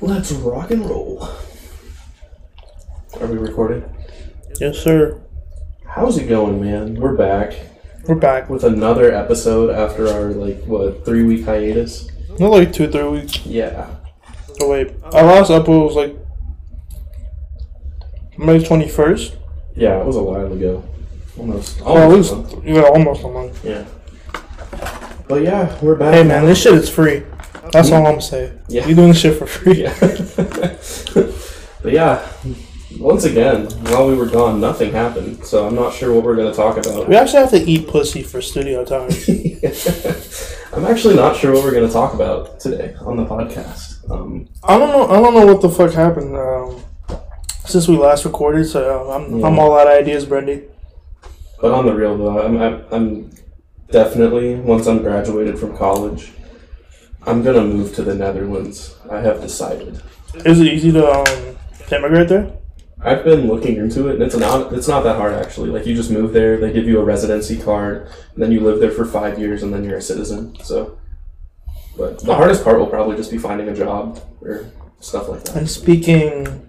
Let's rock and roll. Are we recording? Yes, sir. How's it going, man? We're back. We're back. With another episode after our, like, what, 3-week hiatus? Not like 2-3 weeks. Yeah. Oh, wait. Our last upload was, like, May 21st? Yeah, it was a while ago. Almost a month. Yeah, almost a month. Yeah. But, yeah, we're back. Hey, man, this shit is free. That's all I'm going to say. Yeah. You're doing this shit for free. Yeah. But yeah, once again, while we were gone, nothing happened. So I'm not sure what we're going to talk about. We actually have to eat pussy for studio time. I'm actually not sure what we're going to talk about today on the podcast. I don't know what the fuck happened since we last recorded, so I'm all out of ideas, Brandy. But on the real though, I'm definitely, once I'm graduated from college, I'm going to move to the Netherlands. I have decided. Is it easy to immigrate there? I've been looking into it, and it's not that hard, actually. Like, you just move there, they give you a residency card, and then you live there for 5 years, and then you're a citizen. So, but the hardest part will probably just be finding a job or stuff like that. And speaking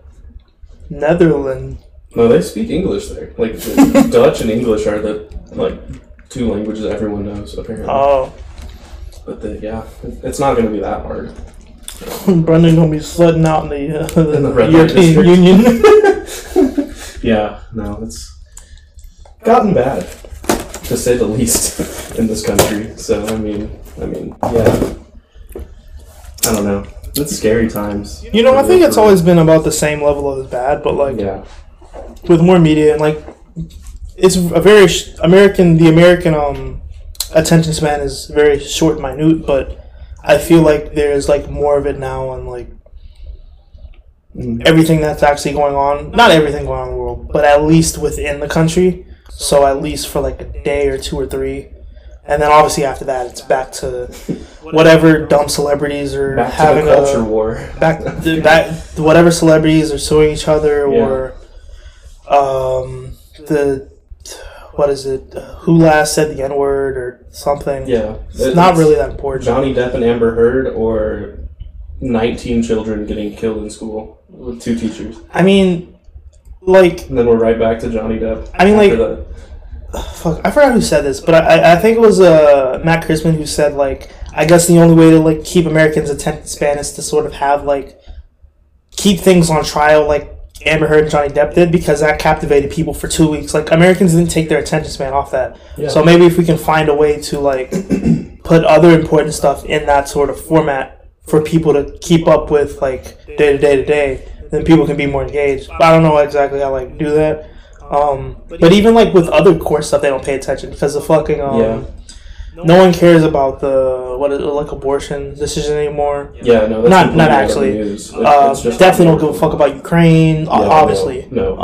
Netherlands. No, they speak English there. Like, Dutch and English are the, like, two languages everyone knows, apparently. Oh. But yeah, it's not going to be that hard. Brendan's going to be slutting out in the European Union. Yeah, no, it's gotten bad, to say the least, in this country. So, I mean, yeah, I don't know. It's scary times. You know, I think it's always been about the same level of bad, but, like, yeah, with more media and, like, it's a very American attention span is very short and minute, but I feel like there's, like, more of it now on, like, everything that's actually going on. Not everything going on in the world, but at least within the country. So at least for, like, a day or 2 or 3. And then obviously after that, it's back to whatever dumb celebrities are back having to the culture war. Back whatever celebrities are suing each other or the... What is it? Who last said the N-word or something? Yeah. It's not really that important. Johnny Depp and Amber Heard or 19 children getting killed in school with 2 teachers. I mean, like... And then we're right back to Johnny Depp. I mean, like... Fuck, I forgot who said this, but I think it was Matt Chrisman who said, like, I guess the only way to, like, keep Americans' attention span is to sort of have, like, keep things on trial, like, Amber Heard and Johnny Depp did, because that captivated people for 2 weeks. Like, Americans didn't take their attention span off that. Yeah. So maybe if we can find a way to, like, put other important stuff in that sort of format for people to keep up with, like, day to day, then people can be more engaged. But I don't know exactly how, like, do that. But even, like, with other core stuff, they don't pay attention because the fucking no one cares about abortion decision anymore. Yeah, no, that's not actually. News. It's definitely don't give a fuck about Ukraine. Yeah, obviously, no.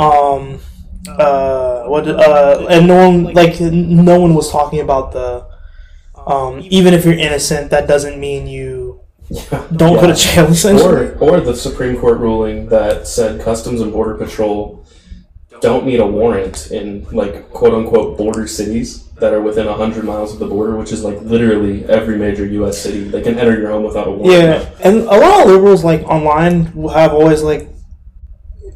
And no one was talking about the. Even if you're innocent, that doesn't mean you don't go to jail. Essentially, or the Supreme Court ruling that said Customs and Border Patrol don't need a warrant in, like, quote unquote border cities that are within 100 miles of the border, which is, like, literally every major U.S. city. They can enter your home without a warrant. Yeah, and a lot of liberals, like, online have always, like,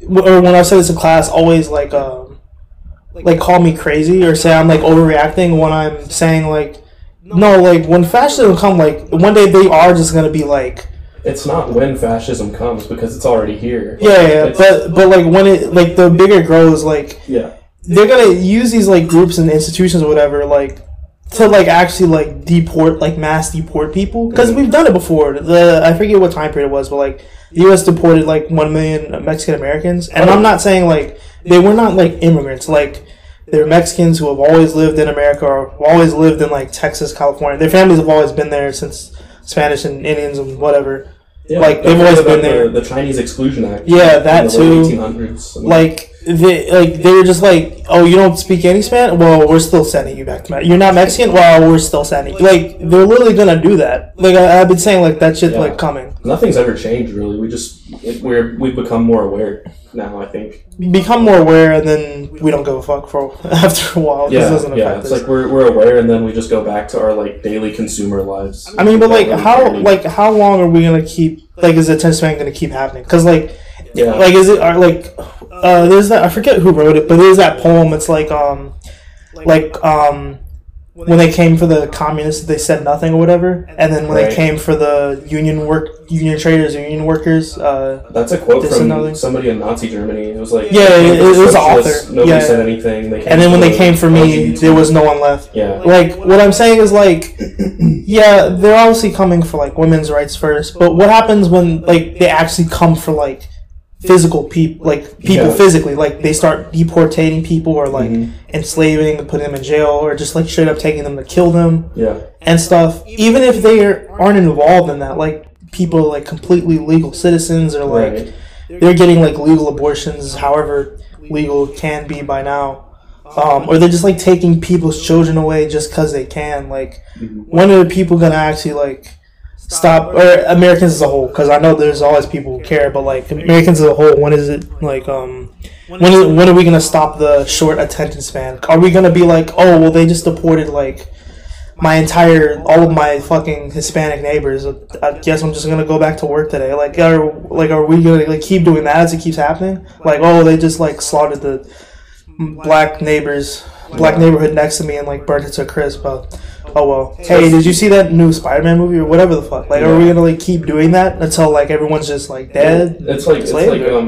or when I've said this in class, always, like call me crazy or say I'm, like, overreacting when I'm saying, like, no, like, when fascism comes, like, one day they are just going to be, like... It's not when fascism comes, because it's already here. Yeah, but, like, when it, like, the bigger it grows, like... Yeah. They're gonna use these, like, groups and institutions or whatever, like, to, like, actually, like, deport, like, mass deport people, because we've done it before. I forget what time period it was, but, like, the U.S. deported, like, 1 million Mexican Americans, and I'm not saying, like, they were not, like, immigrants, like, they're Mexicans who have always lived in America or have always lived in, like, Texas, California. Their families have always been there since Spanish and Indians and whatever. Yeah, like, they've always been there. The Chinese Exclusion Act. Yeah, that too. 1800s. Like... They were just like, oh, you don't speak any Spanish? Well, we're still sending you back to Mexico. You're not Mexican? Well, we're still sending you. Like, they're literally gonna do that. Like, I've been saying, like, that shit's, like, coming. Nothing's ever changed, really. We've become more aware now, I think. Become more aware, and then we don't give a fuck for after a while. Yeah, this doesn't affect us. It's like we're aware, and then we just go back to our, like, daily consumer lives. I mean, but, like, how long are we gonna keep, like, is the attention span gonna keep happening? Because, like... Yeah. Like, is it, like, there's that, I forget who wrote it, but there's that poem, it's like, when they came for the communists, they said nothing or whatever, and then when they came for the union workers, that's a quote from somebody in Nazi Germany, it was like, it was an author, nobody said anything, and then when they came for me, there was no one left, like, what I'm saying is, like, yeah, they're obviously coming for, like, women's rights first, but what happens when, like, they actually come for, like, physical people, like, people physically, like, they start deportating people or, like, enslaving, putting them in jail, or just, like, straight up taking them to kill them, and stuff, even if they aren't involved in that, like, people, like, completely legal citizens, or, like, they're getting, like, legal abortions, however legal it can be by now, or they're just, like, taking people's children away just because they can, like, when are the people gonna actually, like, stop, or Americans as a whole, because I know there's always people who care, but, like, Americans as a whole, when is it, like, when are we going to stop the short attention span? Are we going to be like, oh, well, they just deported, like, all of my fucking Hispanic neighbors, I guess I'm just going to go back to work today, like, are we going to, like, keep doing that as it keeps happening? Like, oh, they just, like, slaughtered the black neighborhood next to me and, like, burned it to a crisp, oh well. Hey, did you see that new Spider-Man movie or whatever the fuck? Like, are we gonna, like, keep doing that until, like, everyone's just, like, dead? It's like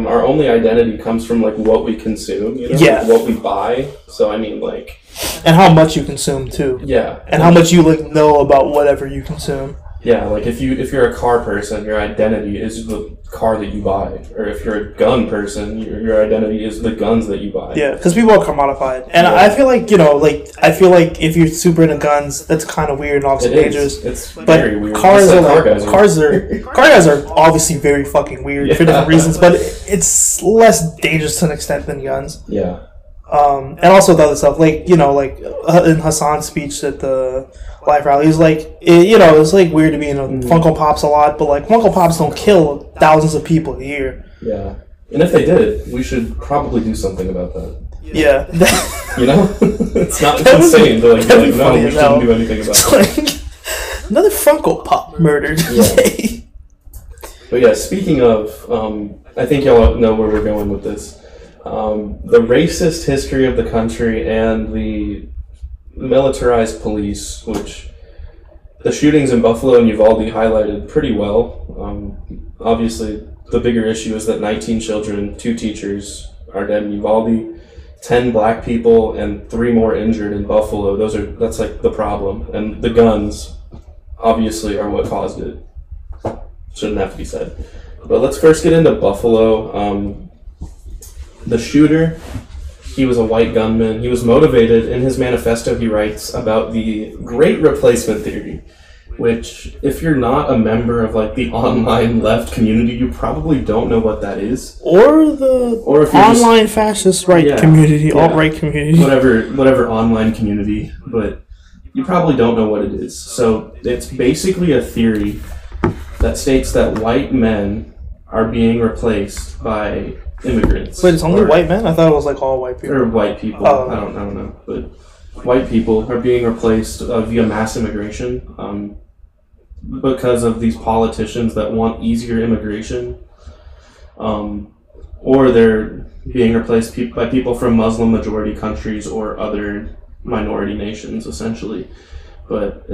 our only identity comes from, like, what we consume, you know? Yeah. Like, what we buy. So I mean, like, and how much you consume too. Yeah. And how much you, like, know about whatever you consume. Yeah, like, if you're a car person, your identity is the car that you buy. Or if you're a gun person, your identity is the guns that you buy. Yeah, because people are commodified. And I feel like, you know, like, if you're super into guns, that's kind of weird and obviously dangerous. It's very weird. Car guys are obviously very fucking weird for different reasons, but it's less dangerous to an extent than guns. Yeah. And also the other stuff, like, you know, like, in Hassan's speech at the Life rally, he's like, you know, it's, like, weird to be in Funko Pops a lot, but, like, Funko Pops don't kill thousands of people a year. Yeah. And if they did, we should probably do something about that. Yeah. You know? It's insane. They're like, no, we shouldn't do anything about it. Like, another Funko Pop murdered today. Yeah. But, yeah, speaking of, I think y'all know where we're going with this. The racist history of the country and the militarized police, which the shootings in Buffalo and Uvalde highlighted pretty well. Obviously, the bigger issue is that 19 children, 2 teachers are dead in Uvalde, 10 black people, and 3 more injured in Buffalo. That's like the problem. And the guns, obviously, are what caused it. Shouldn't have to be said. But let's first get into Buffalo. The shooter, he was a white gunman. He was motivated. In his manifesto, he writes about the Great Replacement Theory, which, if you're not a member of, like, the online left community, you probably don't know what that is. Or the online fascist right community, alt-right community. Whatever online community, but you probably don't know what it is. So it's basically a theory that states that white men are being replaced by immigrants. Wait, it's only white men? I thought it was, like, all white people. Or white people. I don't know. But white people are being replaced via mass immigration because of these politicians that want easier immigration. Or they're being replaced by people from Muslim-majority countries or other minority nations, essentially. But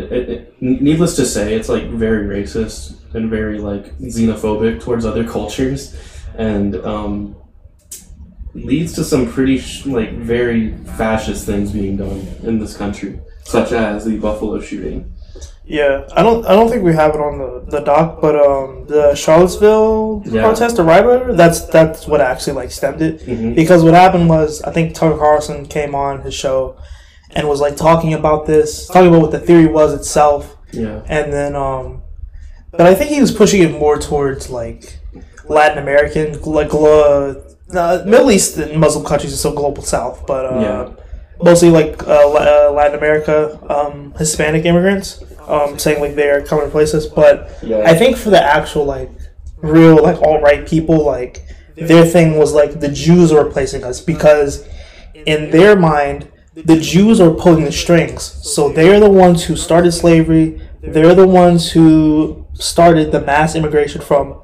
needless to say, it's, like, very racist and very, like, xenophobic towards other cultures. And leads to some pretty, very fascist things being done in this country, such as the Buffalo shooting. Yeah, I don't think we have it on the doc, but the Charlottesville protest or riot, that's what actually, like, stemmed it. Mm-hmm. Because what happened was, I think Tucker Carlson came on his show and was, like, talking about what the theory was itself. Yeah. And then, but I think he was pushing it more towards, like, Latin American, like, Middle East and Muslim countries are still global south, but mostly like Latin America, Hispanic immigrants, saying like they're coming to places. But I think for the actual like real like alt-right people, like their thing was like the Jews are replacing us, because in their mind the Jews are pulling the strings. So they're the ones who started slavery. They're the ones who started the mass immigration from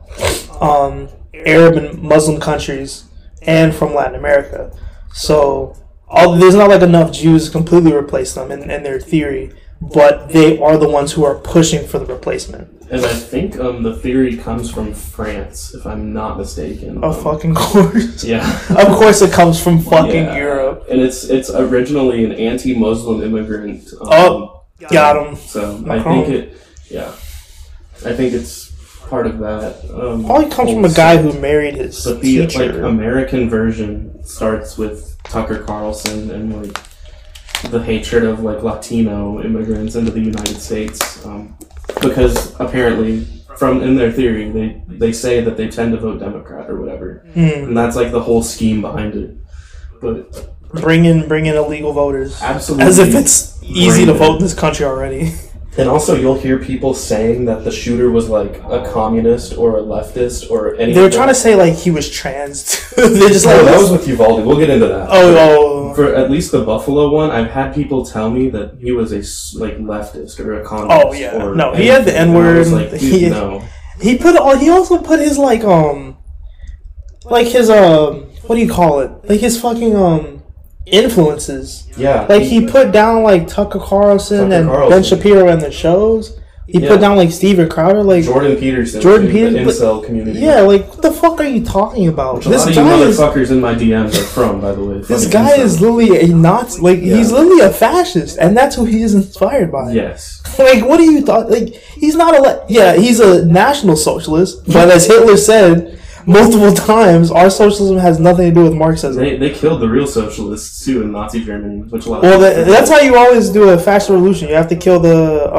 Arab and Muslim countries and from Latin America. So there's not like enough Jews to completely replace them in their theory, but they are the ones who are pushing for the replacement. And I think the theory comes from France, if I'm not mistaken. Of fucking course. Yeah. Of course it comes from fucking Europe. And it's originally an anti-Muslim immigrant. Got him. So I think it, I think it's part of that. Probably comes from a guy who married his teacher. But the like, American version starts with Tucker Carlson and like the hatred of like Latino immigrants into the United States, because apparently in their theory they say that they tend to vote Democrat or whatever, and that's like the whole scheme behind it. But bring in illegal voters, absolutely, as if it's easy to vote in this country already. And also, you'll hear people saying that the shooter was like a communist or a leftist or anything. They were trying to say like he was trans. They just that was with Uvalde. We'll get into that. For at least the Buffalo one, I've had people tell me that he was a like leftist or a communist. Oh yeah, or he had the N word. Like, he put he also put his like his what do you call it? Like his fucking influences. Yeah. Like he put down like Tucker Carlson. Ben Shapiro in the shows. He put down like Steven Crowder, like Jordan Peterson, the incel community. Yeah, like what the fuck are you talking about? Which this guy of you motherfuckers in my DMs are from, by the way. This guy is literally a Nazi. Like he's literally a fascist, and that's who he is inspired by. Yes. Like what do you thought? Like he's not a he's a national socialist, but as Hitler said multiple times, our socialism has nothing to do with Marxism. They killed the real socialists too in Nazi Germany, which that's why you always do a fascist revolution. You have to kill the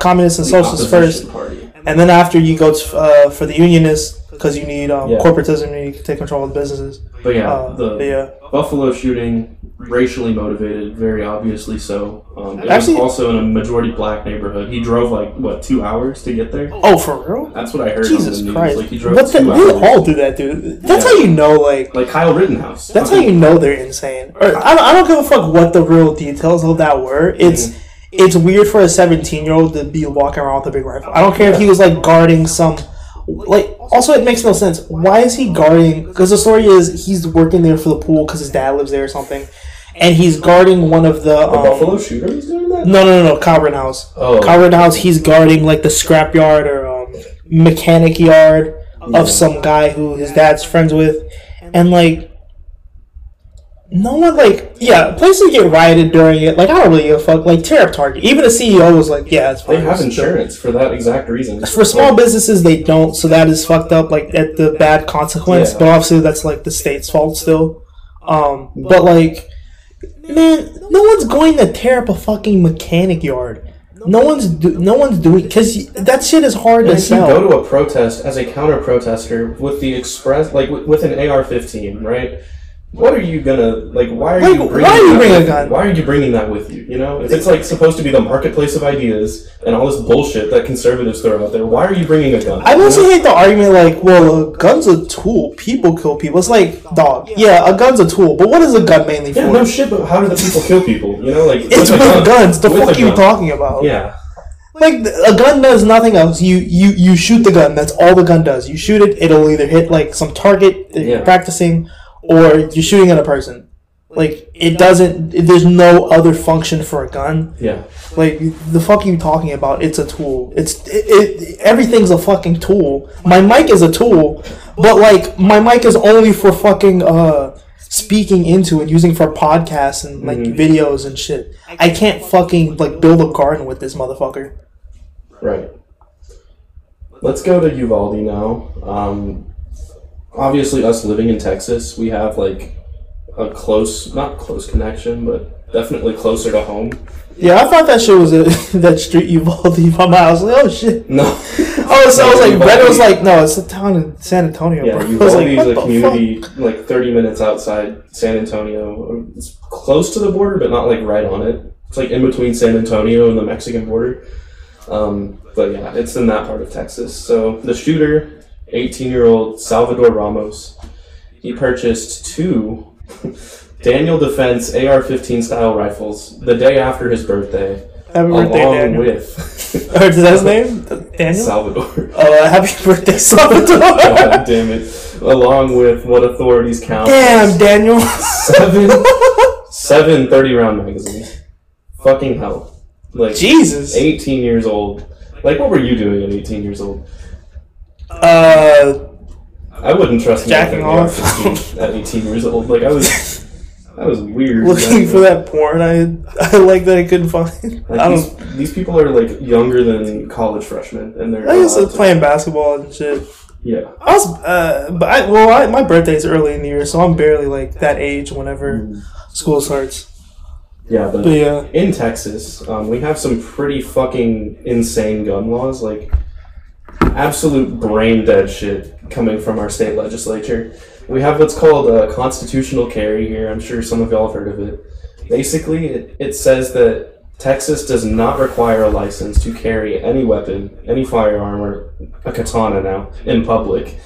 communists and socialists first, party. And then after you go for the unionists, because you need corporatism and you can take control of the businesses. But Buffalo shooting, racially motivated, very obviously so. It was also in a majority black neighborhood. He drove 2 hours to get there? Oh, for real? That's what I heard. Jesus Christ! Like, he drove 2 hours. They all do that, dude. That's how you know, like Kyle Rittenhouse. That's how you know they're insane. Or I don't give a fuck what the real details of that were. It's weird for a 17-year-old to be walking around with a big rifle. I don't care if he was like guarding some. Like, also, it makes no sense. Why is he guarding? Because the story is he's working there for the pool because his dad lives there or something, and he's guarding one of the Buffalo shooter. He's doing that? No, Kyle Rittenhouse. Oh, Kyle Rittenhouse. He's guarding like the scrapyard or mechanic yard of some guy who his dad's friends with, and like no one places get rioted during it. Like I don't really give a fuck. Like tear up Target. Even the CEO was like, yeah, it's fine. They have insurance for that exact reason. For small businesses, they don't, so that is fucked up. Like at the bad consequence, but obviously that's like the state's fault still. But like, man, no one's going to tear up a fucking mechanic yard. No one's doing, because that shit is hard to sell. You go to a protest as a counter protester with the with an AR-15, right? What are you gonna like? Why are you bringing that with you? You know, if it's like supposed to be the marketplace of ideas and all this bullshit that conservatives throw out there, why are you bringing a gun? I also hate the argument like, well, a gun's a tool. People kill people. It's like, dog. Yeah, a gun's a tool, but what is a gun mainly for? Yeah, no shit. But how do the people kill people? You know, like it's with guns. The fuck are you talking about? Yeah. Like a gun does nothing else. You shoot the gun. That's all the gun does. You shoot it. It'll either hit like some target that you're practicing, or you're shooting at a person. Like, it doesn't... There's no other function for a gun. Yeah. Like, the fuck are you talking about? It's a tool. Everything's a fucking tool. My mic is a tool, but, like, my mic is only for fucking speaking into and using for podcasts and, like, videos and shit. I can't fucking, like, build a garden with this motherfucker. Right. Let's go to Uvalde now. Obviously, us living in Texas, we have, like, a close, not close connection, but definitely closer to home. Yeah, I thought that shit was that street Uvalde by my house. Like, oh, shit. No. I Oh, so I was like, Beto was like, no, it's a town in San Antonio. Yeah, Uvalde is a community like 30 minutes outside San Antonio. It's close to the border, but not like right on it. It's like in between San Antonio and the Mexican border. But yeah, it's in that part of Texas. So the shooter, 18-year-old Salvador Ramos, he purchased two Daniel Defense AR-15 style rifles the day after his birthday. Happy birthday, Daniel. With is that his name? Daniel? Salvador. Oh, happy birthday, Salvador. God damn it. Along with what authorities count. Damn, Daniel. Seven 30-round magazines. Fucking hell. Like, Jesus. 18 years old. Like, what were you doing at 18 years old? I wouldn't trust jacking off at 18 years old. Like, I was weird. Looking for that porn I like that I couldn't find. Like, I don't, these people are like younger than college freshmen, and they're. I used to playing basketball and shit. Yeah. I was, my birthday's early in the year, so I'm barely like that age whenever school starts. Yeah, but yeah. In Texas, we have some pretty fucking insane gun laws, like absolute brain dead shit coming from our state legislature. We have what's called a constitutional carry here. I'm sure some of y'all have heard of it. Basically, it says that Texas does not require a license to carry any weapon, any firearm, or a katana now, in public.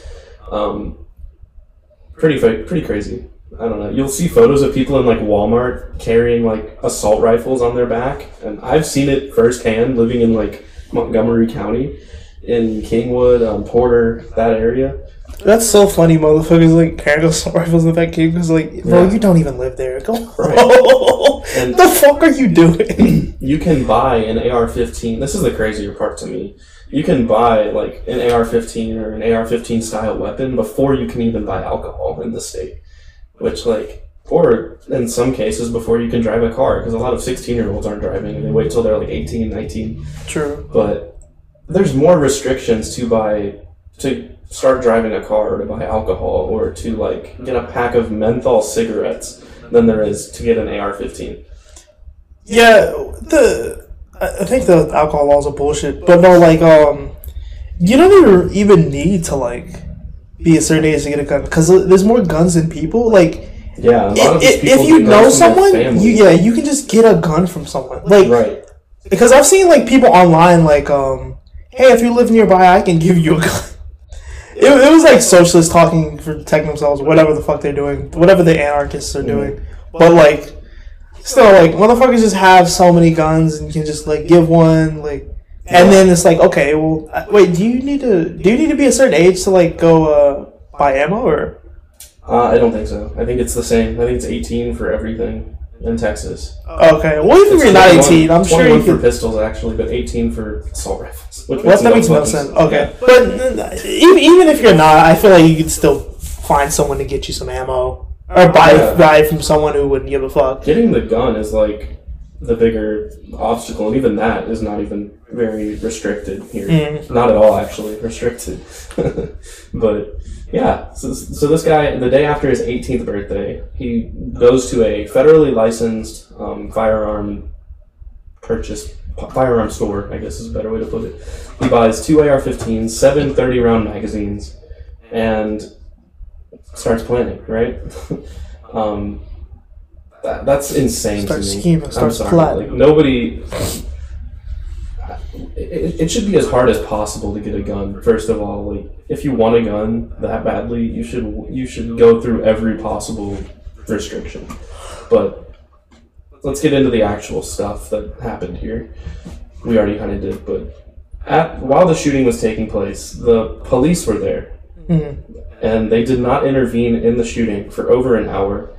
Pretty crazy. I don't know. You'll see photos of people in, like, Walmart carrying, like, assault rifles on their back. And I've seen it firsthand living in, like, Montgomery County, in Kingwood, Porter, that area. That's so funny, motherfuckers, like, carrying assault rifles in the back cave, because, like, bro, you don't even live there. Go, right. And the fuck are you doing? You can buy an AR-15. This is the crazier part to me. You can buy, like, an AR-15 or an AR-15-style weapon before you can even buy alcohol in the state, which, like, or in some cases before you can drive a car, because a lot of 16-year-olds aren't driving, and they wait till they're, like, 18, 19. True. But there's more restrictions to start driving a car, or to buy alcohol, or to, like, get a pack of menthol cigarettes than there is to get an AR-15. Yeah, I think the alcohol laws are bullshit, but no, like, you don't even need to, like, be a certain age to get a gun, because there's more guns than people, like, yeah, if you know someone, you can just get a gun from someone, like, right. Because I've seen, like, people online, like, hey, if you live nearby, I can give you a gun. It was like socialists talking for protecting themselves, whatever the fuck they're doing, whatever the anarchists are doing. But, like, still, like, motherfuckers just have so many guns, and you can just, like, give one, like, and then it's like, okay, well, wait, do you need to be a certain age to, like, go buy ammo, or? I don't think so. I think it's the same. I think it's 18 for everything in Texas. Okay, well, even if you're not 18, I'm sure you could. 21 for pistols, actually, but 18 for assault rifles. That makes no sense. Okay, but even if you're not, I feel like you could still find someone to get you some ammo, or buy from someone who wouldn't give a fuck. Getting the gun is, like, the bigger obstacle, and even that is not even very restricted here. Not at all, actually, restricted. But yeah, so this guy, the day after his 18th birthday, he goes to a federally licensed firearm store, I guess is a better way to put it. He buys two AR-15s, seven 30-round magazines, and starts planning, right? That's insane to me. Start scheming, start plotting. Like, nobody... It should be as hard as possible to get a gun. First of all, like, if you want a gun that badly, you should go through every possible restriction. But let's get into the actual stuff that happened here. We already kind of did, but while the shooting was taking place, the police were there, and they did not intervene in the shooting for over an hour.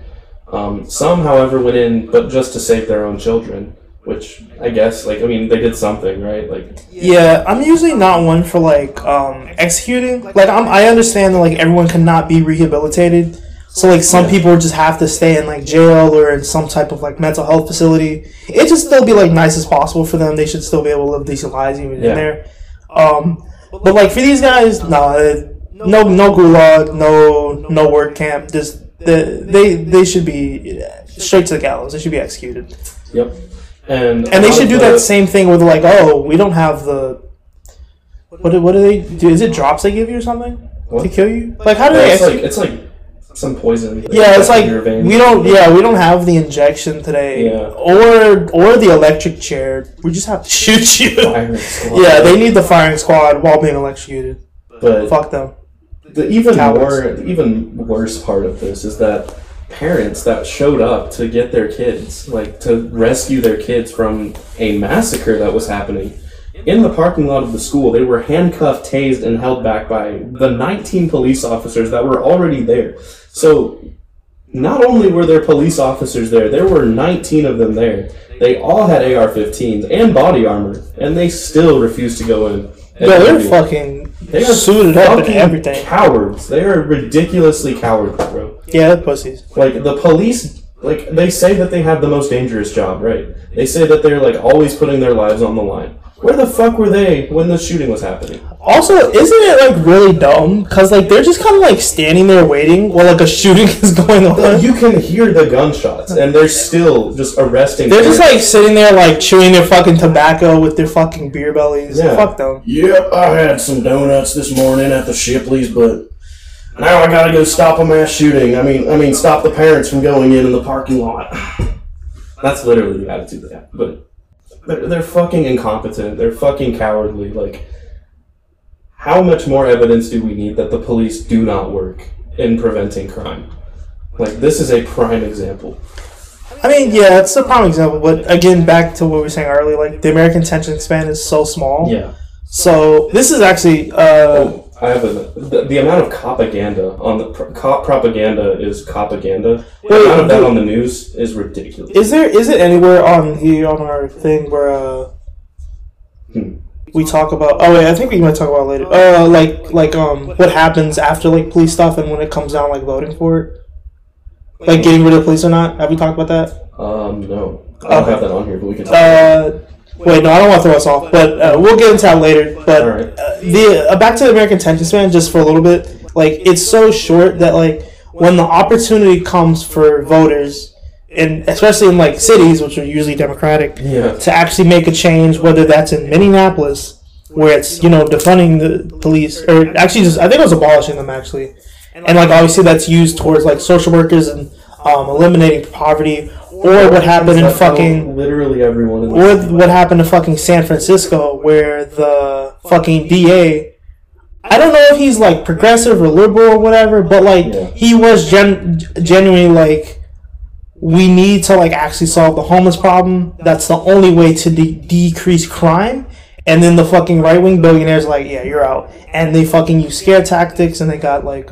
Some, however, went in, but just to save their own children. Which, I guess, like, I mean, they did something, right? Like, yeah, I'm usually not one for, like, executing. Like, I understand that, like, everyone cannot be rehabilitated. So, like, some people just have to stay in, like, jail or in some type of, like, mental health facility. It should still be, like, nice as possible for them. They should still be able to live decent lives even in there. But, like, for these guys, no gulag, no work camp. Just they should be straight to the gallows. They should be executed. Yep. And they should do that same thing with, like, oh, we don't have the... What do they do? Is it drops they give you or something to kill you? Like, how do they? It's like some poison. Yeah, it's like we don't have the injection today, or the electric chair. We just have to shoot you. Yeah, they need the firing squad while being electrocuted. But fuck them. The even worse part of this is that parents that showed up to get their kids, like to rescue their kids from a massacre that was happening in the parking lot of the school, they were handcuffed, tased, and held back by the 19 police officers that were already there. So not only were there police officers there were 19 of them there. They all had AR-15s and body armor, and they still refused to go in. Yeah, they are suited up and everything. Cowards. They are ridiculously cowardly, bro. Yeah, they're pussies. Like, the police, like, they say that they have the most dangerous job, right? They say that they're, like, always putting their lives on the line. Where the fuck were they when the shooting was happening? Also, isn't it, like, really dumb? Because, like, they're just kind of, like, standing there waiting while, like, a shooting is going on. You can hear the gunshots, and they're still just arresting. They're just, like, sitting there, like, chewing their fucking tobacco with their fucking beer bellies. Yeah. Fuck them. Yep, I had some donuts this morning at the Shipley's, but now I gotta go stop a mass shooting. I mean, stop the parents from going in the parking lot. That's literally the attitude they have, but... They're fucking incompetent. They're fucking cowardly. Like, how much more evidence do we need that the police do not work in preventing crime? Like, this is a prime example. I mean, yeah, it's a prime example. But, again, back to what we were saying earlier, like, the American attention span is so small. Yeah. So, this is actually... the amount of propaganda on the propaganda. The amount of that on the news is ridiculous. Is it anywhere on here on our thing where we talk about? Oh wait, I think we might talk about it later. What happens after like police stuff and when it comes down like voting for it, like getting rid of the police or not? Have we talked about that? No, I don't have that on here, but we can talk about it. Wait, no, I don't want to throw us off, but we'll get into that later. But back to the American attention span, just for a little bit, like it's so short that like when the opportunity comes for voters, and especially in like cities which are usually Democratic, to actually make a change, whether that's in Minneapolis where it's defunding the police, or actually just I think it was abolishing them actually, and like obviously that's used towards like social workers and eliminating poverty. Or what happened in fucking... Literally everyone in the city. What happened to fucking San Francisco, where the fucking DA... I don't know if he's, like, progressive or liberal or whatever, but, like, he was genuinely, like, we need to, like, actually solve the homeless problem. That's the only way to decrease crime. And then the fucking right-wing billionaires are like, yeah, you're out. And they fucking use scare tactics, and they got, like,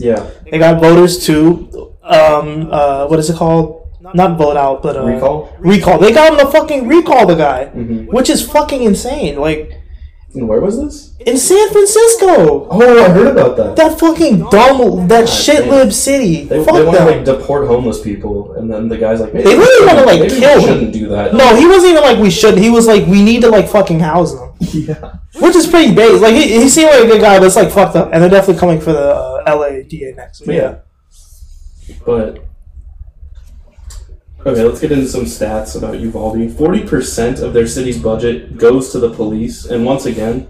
They got voters to, what is it called? Not vote out, but recall. They got him to fucking recall the guy, which is fucking insane. Like, and where was this? In San Francisco. Oh, I heard about that. That fucking dumb, that shitlib city. They want to like deport homeless people, and then the guy's like, they really want to like kill him. Shouldn't do that. No, he wasn't even like we should. He was like we need to like fucking house them. Yeah, which is pretty base. Like he seemed like a good guy, but it's like fucked up, and they're definitely coming for the L.A. DA next week. Yeah, but. Okay, let's get into some stats about Uvalde. 40% of their city's budget goes to the police, and once again,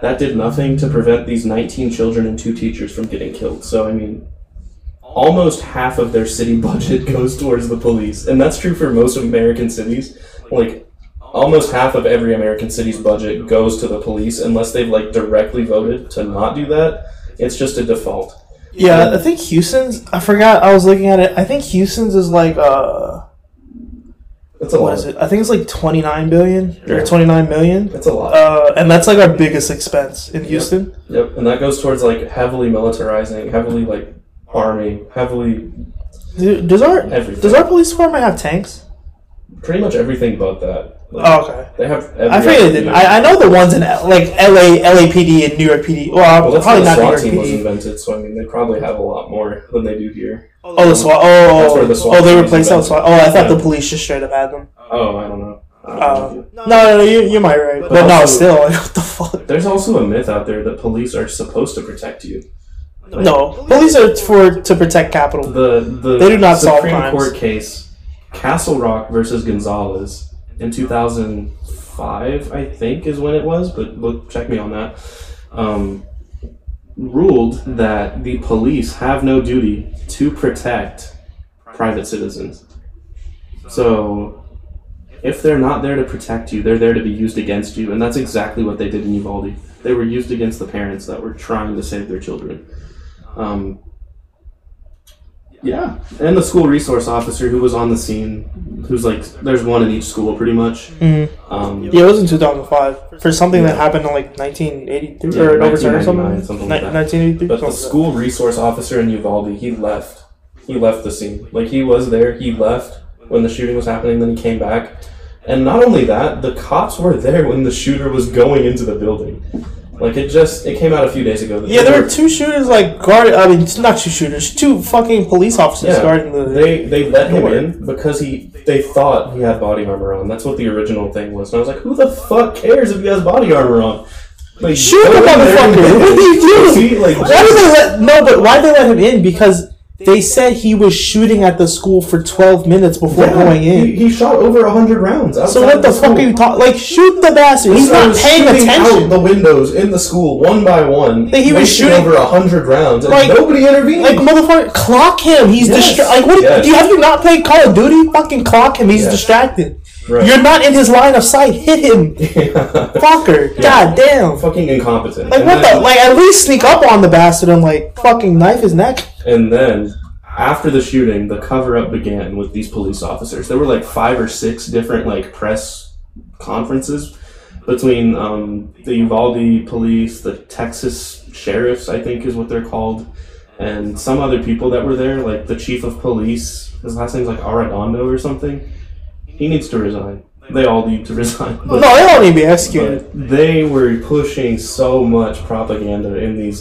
that did nothing to prevent these 19 children and 2 teachers from getting killed. So, I mean, almost half of their city budget goes towards the police, and that's true for most American cities. Like, almost half of every American city's budget goes to the police, unless they've, like, directly voted to not do that. It's just a default. Yeah, I think Houston's... I forgot. I was looking at it. I think Houston's is like... That's a lot. What is it? I think it's like $29 million. That's a lot. And that's like our biggest expense in Houston. Yep, and that goes towards like heavily militarizing, heavily like arming, heavily... Does our police department have tanks? Pretty much everything but that. Like, oh, okay. They have. I figured they did. I know the ones in like L.A., LAPD, and New York PD. Well probably not New York team PD. Was invented, so I mean they probably have a lot more than they do here. Oh, the SWAT. Oh, they replaced that SWAT. Oh, I thought the police just straight up had them. Oh, I don't know. No, you might right, but also, no, still, like, what the fuck? There's also a myth out there that police are supposed to protect you. Like, no, police are to protect capital. They do not solve crimes. Supreme Court case. Castle Rock versus Gonzalez in 2004 2005, I think is when it was, but look, check me on that, ruled that the police have no duty to protect private citizens. So if they're not there to protect you, they're there to be used against you, and that's exactly what they did in Uvalde. They were used against the parents that were trying to save their children. Yeah, and the school resource officer who was on the scene, who's like, there's one in each school pretty much. Mm-hmm. Yeah, it was in 2005 for something that happened in like 1983 or 1999 or something like that. 1983. But the school resource officer in Uvalde, he left. He left the scene. Like, he was there, he left when the shooting was happening, then he came back. And not only that, the cops were there when the shooter was going into the building. Like, it came out a few days ago. Yeah, there were two shooters, like, guarding, I mean, not two shooters, two fucking police officers guarding the... They let him in because they thought he had body armor on. That's what the original thing was. And I was like, who the fuck cares if he has body armor on? Like, shoot the motherfucker! What do you do? See, like, why did they why did they let him in? Because they said he was shooting at the school for 12 minutes before going in. He shot over 100 rounds. So what the fuck are you talking? Like, shoot the bastard. He's not paying attention. Out the windows in the school, one by one. He was shooting over 100 rounds, and like, nobody intervened. Like, motherfucker, clock him. He's distracted. Like, what? Do you have to not play Call of Duty? Fucking clock him. He's distracted. Right. You're not in his line of sight. Hit him, fucker! God damn! Fucking incompetent. Like, and what the? Like, at least sneak up on the bastard and like fucking knife his neck. And then, after the shooting, the cover-up began with these police officers. There were like 5 or 6 different like press conferences between the Uvalde police, the Texas sheriffs, I think is what they're called, and some other people that were there, like the chief of police. His last name's like Arredondo or something. He needs to resign. They all need to resign. But, no, they all need to be executed. They were pushing so much propaganda in these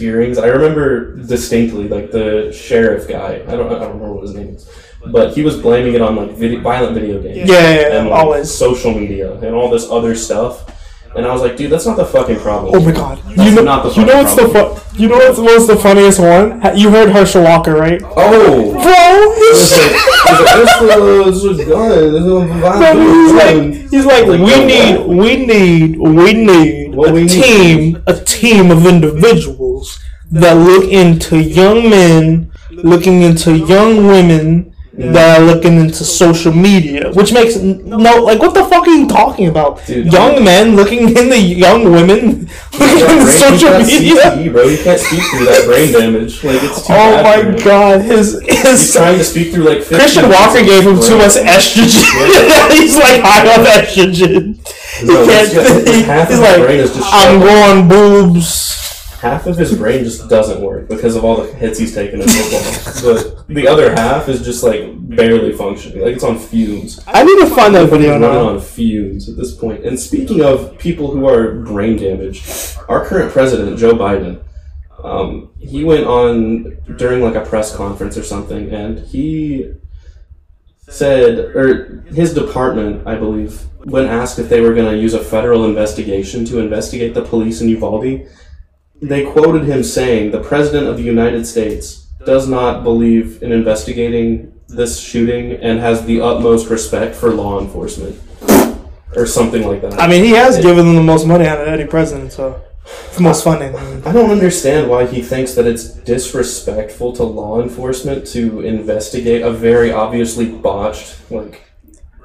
hearings. I remember distinctly, like, the sheriff guy. I don't remember what his name is, but he was blaming it on like violent video games. And like, always social media and all this other stuff. And I was like, dude, that's not the fucking problem. Oh my god, you know what's the funniest one? You heard Herschel Walker, right? Oh, bro, he's like, we need a team of individuals that look into young men, looking into young women. Yeah. That are looking into social media, which makes like, what the fuck are you talking about? Dude, young men looking into young women, looking into social media. CTE, bro, you can't speak through that brain damage. Like, it's too bad, my god, he's trying to speak through like 50 Christian Walker gave him too much estrogen. He's like high on estrogen. He's like, I'm growing boobs. Half of his brain just doesn't work because of all the hits he's taken in football. But the other half is just like barely functioning. Like, it's on fumes. I need to find that video now. It's not on fumes at this point. And speaking of people who are brain damaged, our current president, Joe Biden, he went on during like a press conference or something, and he said, or his department, I believe, when asked if they were going to use a federal investigation to investigate the police in Uvalde, they quoted him saying, "The President of the United States does not believe in investigating this shooting and has the utmost respect for law enforcement," or something like that. I mean, he has given them the most money out of any president, so it's the most funding. I don't understand why he thinks that it's disrespectful to law enforcement to investigate a very obviously botched, like,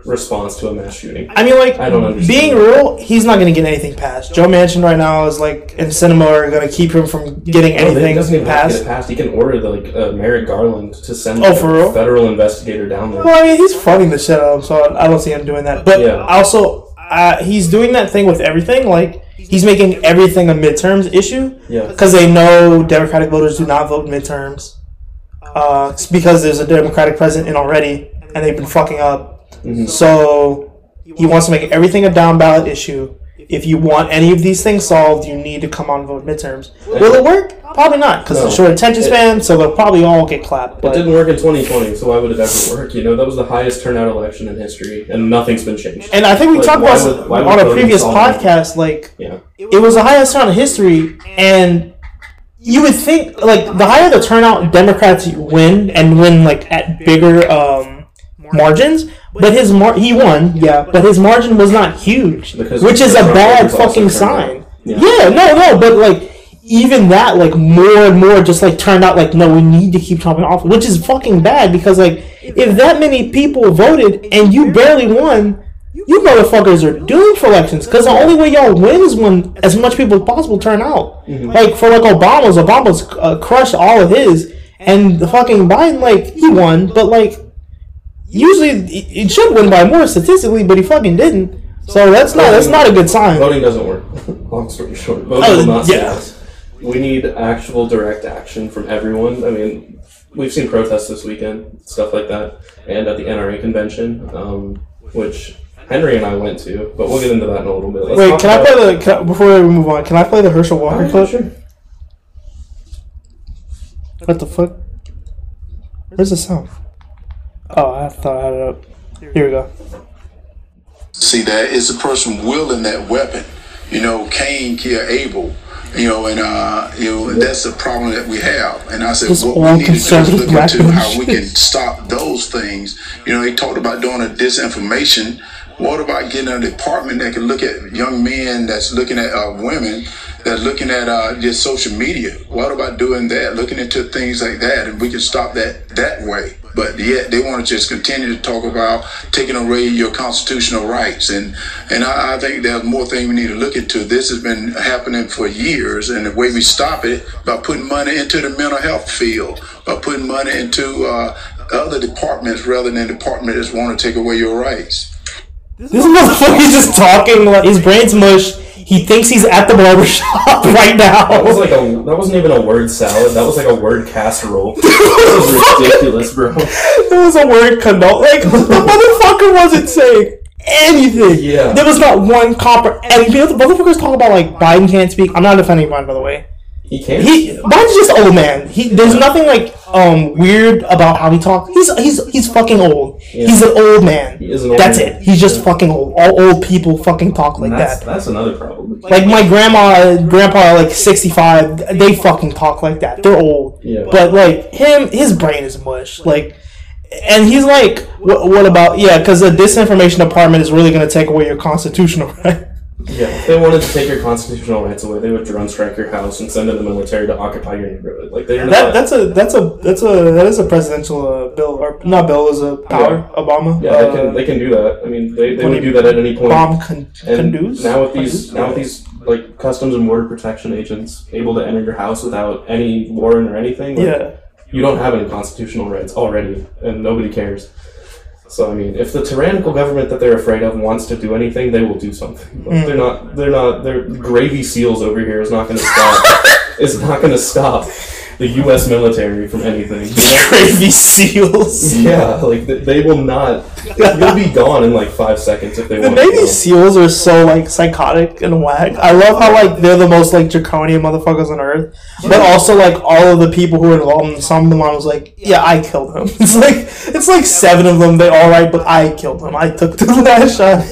response to a mass shooting. I mean, like, I don't understand. Being real, he's not going to get anything passed. Joe Manchin right now is like, and Sinema are going to keep him from getting anything he doesn't even passed. Have to get it passed. He can order like Merrick Garland to send a federal investigator down there. Well, I mean, he's funding the shit out of him, so I don't see him doing that. But also, he's doing that thing with everything. Like, he's making everything a midterms issue. Yeah. Because they know Democratic voters do not vote midterms. Because there's a Democratic president in already, and they've been fucking up. Mm-hmm. So he wants to make everything a down ballot issue. If you want any of these things solved, you need to come on and vote midterms. Will it work? Probably not, because of short attention span, so they'll probably all get clapped. But it didn't work in 2020, so why would it ever work? You know, that was the highest turnout election in history, and nothing's been changed. And I think we talked about on a previous podcast, like, it was the highest turnout in history, and you would think, like, the higher the turnout, Democrats win, and win, like, at bigger margins, but his he won, yeah, but his margin was not huge, which is a bad fucking sign. Yeah, no, but like even that, like more and more, just like turned out like no, we need to keep chopping off, which is fucking bad because like if that many people voted and you barely won, you motherfuckers are doomed for elections because the only way y'all win is when as much people as possible turn out. Mm-hmm. Like for like Obama's crushed all of his, and the fucking Biden, like he won, but like usually it should win by more statistically, but he fucking didn't. So that's not a good sign. Voting doesn't work. Long story short, voting will not save. We need actual direct action from everyone. I mean, we've seen protests this weekend, stuff like that, and at the NRA convention, which Henry and I went to, but we'll get into that in a little bit. Wait, can I play before we move on, can I play the Herschel Walker clip? Sure. What the fuck? Where's the sound? Oh, I thought I had it up. Here we go. See, that is the person wielding that weapon. You know, Cain killed Abel. You know, and that's the problem that we have. And I said, what we need to do is look into how we can stop those things. You know, they talked about doing a disinformation. What about getting a department that can look at young men, that's looking at women, that's looking at just social media? What about doing that, looking into things like that, and we can stop that way? But yet they want to just continue to talk about taking away your constitutional rights. And I think there's more things we need to look into. This has been happening for years, and the way we stop it, by putting money into the mental health field, by putting money into other departments rather than departments that just want to take away your rights. This motherfucker's just talking like his brain's mush. He thinks he's at the barber shop right now. That wasn't even a word salad. That was like a word casserole. That was ridiculous, bro. It was a word canola. Like, the motherfucker wasn't saying anything. Yeah. There was not one copper. And the motherfucker's talking about, like, Biden can't speak. I'm not defending Biden, by the way. He can't. Biden's just old man. There's nothing like weird about how he talks. He's fucking old. Yeah. He's an old man. He is an old that's man. It. He's just fucking old. All old people fucking talk like that. That's another problem. Like my grandpa, like 65. They fucking talk like that. They're old. Yeah. But like him, his brain is mush. Like, and he's like, what about? Yeah, because the disinformation department is really gonna take away your constitutional right. Yeah, if they wanted to take your constitutional rights away, they would drone strike your house and send in the military to occupy your neighborhood. Like they're not. That is a presidential bill or not bill, it was a power. Yeah. Obama. Yeah, they can do that. I mean, they would do that at any point. Now with these like customs and border protection agents able to enter your house without any warrant or anything, like, yeah, you don't have any constitutional rights already, and nobody cares. So I mean, if the tyrannical government that they're afraid of wants to do anything, they will do something. But They're not. Their Navy SEALs over here is not going to stop. It's not going to stop the U.S. military from anything. Navy SEALs. Yeah, like they will not. You'll be gone in like 5 seconds if they want. The Navy SEALs are so like psychotic and whack. I love how like they're the most like draconian motherfuckers on earth, but also like all of the people who were involved in some of them, I was like, yeah, I killed him. It's like seven of them. They all right, but I killed him. I took the last shot.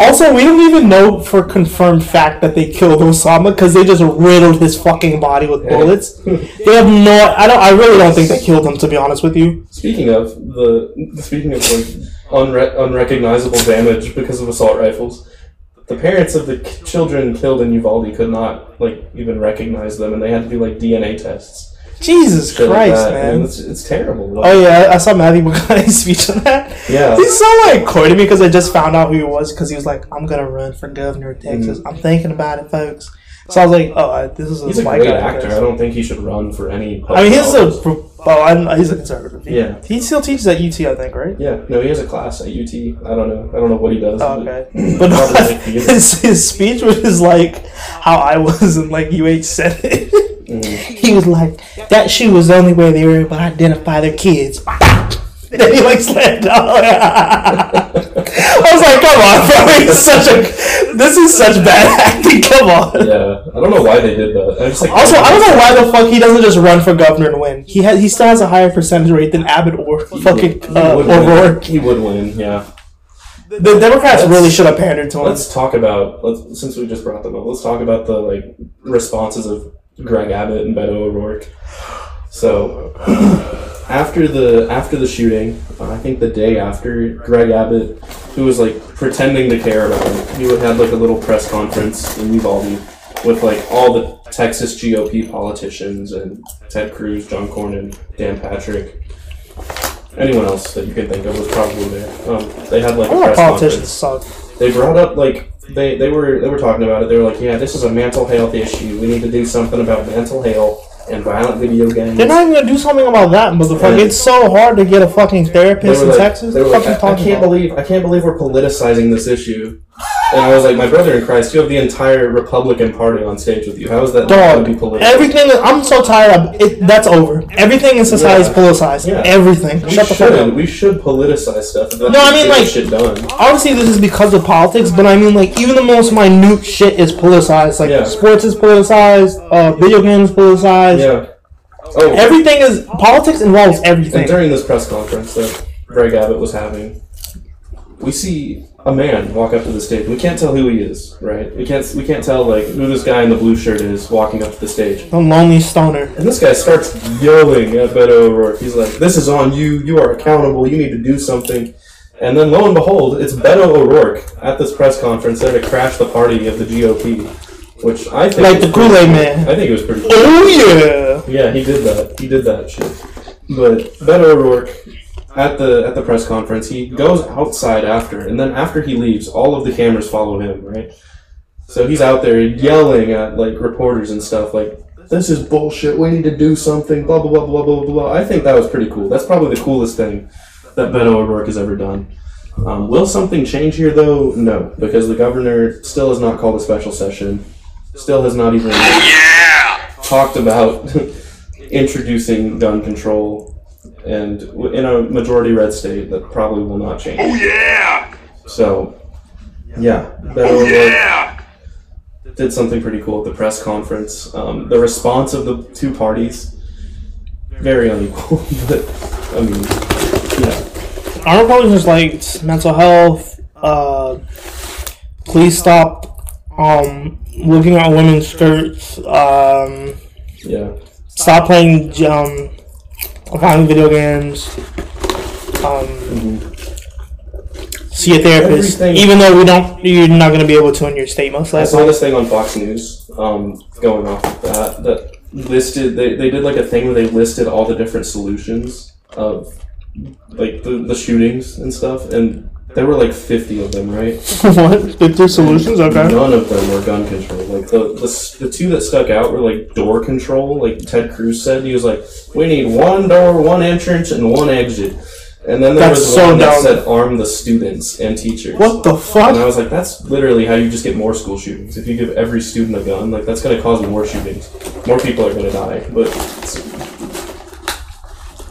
Also, we don't even know for confirmed fact that they killed Osama because they just riddled his fucking body with bullets. They have no. I really don't think they killed him. To be honest with you. Speaking of like unrecognizable damage because of assault rifles, the parents of the children killed in Uvalde could not like even recognize them, and they had to do like DNA tests. Jesus Christ, like man. It's terrible. Like, oh, yeah, I saw Matthew McConaughey's speech on that. Yeah. He's so, like, quoted me because I just found out who he was because he was like, I'm going to run for governor of Texas. Mm-hmm. I'm thinking about it, folks. So I was like, oh, this is a white guy. He's a great actor. I don't think he should run for any... I mean, he's a conservative. Yeah. He still teaches at UT, I think, right? Yeah. No, he has a class at UT. I don't know what he does. Oh, okay. But his speech was like how I was in, like, Senate. He was like, that shoe was the only way they were able to identify their kids. Then he like slammed out. I was like, come on, bro. This is such bad acting. Come on. Yeah, I don't know why they did that. I don't know why the fuck he doesn't just run for governor and win. He still has a higher percentage rate than Abbott or fucking O'Rourke. He would win. Yeah. The Democrats really should have pandered to him. Since we just brought them up, let's talk about the like responses of Greg Abbott and Beto O'Rourke. So After the shooting, I think the day after, Greg Abbott, who was like pretending to care about him, he would have like a little press conference in Uvalde with like all the Texas GOP politicians and Ted Cruz, John Cornyn, Dan Patrick, anyone else that you could think of was probably there. They had like a press conference. Suck. They brought up like they were talking about it. They were like, yeah, this is a mental health issue. We need to do something about mental health and violent video games. They're not even going to do something about that, motherfucker. It's so hard to get a fucking therapist in Texas. They were like, I can't believe we're politicizing this issue. And I was like, my brother in Christ, you have the entire Republican Party on stage with you. How is that going to be politicized? Everything, I'm so tired of it. That's over. Everything in society is politicized. Yeah. Everything. Shut the fuck up. We should politicize stuff. No, I mean, like, shit done. Obviously this is because of politics, but I mean, like, even the most minute shit is politicized. Like, sports is politicized, video games politicized. Yeah. Oh, everything is, politics involves everything. And during this press conference that Greg Abbott was having, we see a man walk up to the stage. We can't tell who he is, right? We can't tell like who this guy in the blue shirt is walking up to the stage. A lonely stoner. And this guy starts yelling at Beto O'Rourke. He's like, "This is on you. You are accountable. You need to do something." And then lo and behold, it's Beto O'Rourke at this press conference there to crash the party of the GOP, which I think like the Kool-Aid man. I think it was pretty cool. Oh yeah. Yeah, he did that. He did that shit. But Beto O'Rourke, At the press conference, he goes outside after, and then after he leaves, all of the cameras follow him, right? So he's out there yelling at, like, reporters and stuff, like, this is bullshit, we need to do something, blah, blah, blah, blah, blah, blah. I think that was pretty cool. That's probably the coolest thing that Beto O'Rourke has ever done. Will something change here, though? No, because the governor still has not called a special session, still has not even talked about introducing gun control. And in a majority red state, that probably will not change. Oh, yeah! So, yeah. Beto O'Rourke did something pretty cool at the press conference. The response of the two parties, very unequal. But, I mean, yeah. Our opponents was like mental health, please stop looking at women's skirts, stop playing Accounting video games, see a therapist. Everything. Even though you're not going to be able to in your state most likely. I saw this thing on Fox News, going off of that listed. They did like a thing where they listed all the different solutions of like the shootings and stuff, and there were like 50 of them, right? What? 50 solutions? Okay. None of them were gun control. Like, the two that stuck out were, like, door control. Like, Ted Cruz said, he was like, we need one door, one entrance, and one exit. And then there was one that said, arm the students and teachers. What the fuck? And I was like, that's literally how you just get more school shootings. If you give every student a gun, like, that's going to cause more shootings. More people are going to die, but it's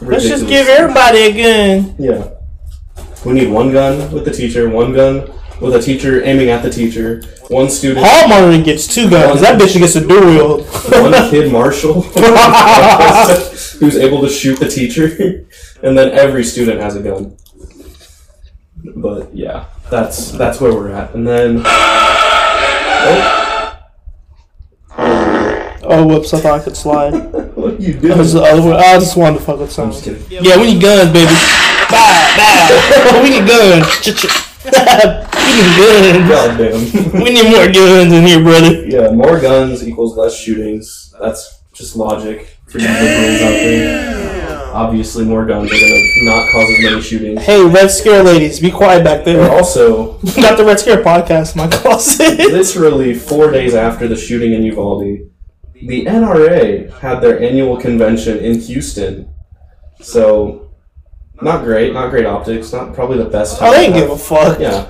ridiculous. Let's just give everybody a gun. Yeah. We need one gun with the teacher, one gun with a teacher aiming at the teacher, one student. Hall monitor gets two guns. That bitch gets a dual. One kid marshal who's able to shoot the teacher, and then every student has a gun. But yeah, that's where we're at. And then whoops! I thought I could slide. What are you doing? I just wanted to fuck with something. I'm just kidding. Yeah, we need guns, baby. Bye. We need guns. We need guns. God damn. We need more guns in here, brother. Yeah, more guns equals less shootings. That's just logic for you liberals out there. Obviously, more guns are gonna not cause as many shootings. Hey, Red Scare ladies, be quiet back there. They're also got the Red Scare podcast in my closet. Literally 4 days after the shooting in Uvalde, the NRA had their annual convention in Houston. So. Not great optics. Not probably the best. Time I didn't give a fuck. Yeah.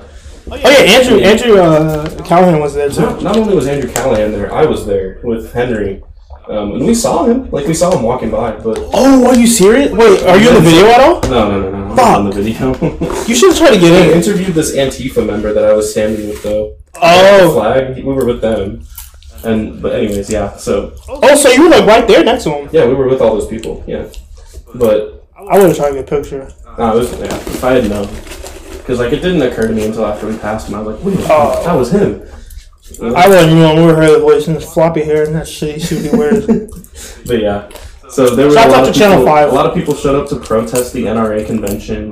Oh yeah, Andrew Callahan was there too. Not only was Andrew Callahan there, I was there with Henry, and we saw him. Like we saw him walking by. But oh, are you serious? Wait, are you in the video at all? No. Fuck. I'm not in the video. You should try to get in. I interviewed this Antifa member that I was standing with though. Oh. The flag. We were with them. But anyways, yeah. So. Oh, so you were like right there next to him. Yeah, we were with all those people. Yeah, but. I would have tried to get a picture. If I had known. Because, like, it didn't occur to me until after we passed him. I was like, wait, that was him. I wouldn't even remember her voice and his floppy hair and that shitty suit he wears. But, yeah. So there were a lot of people showed up to protest the NRA convention.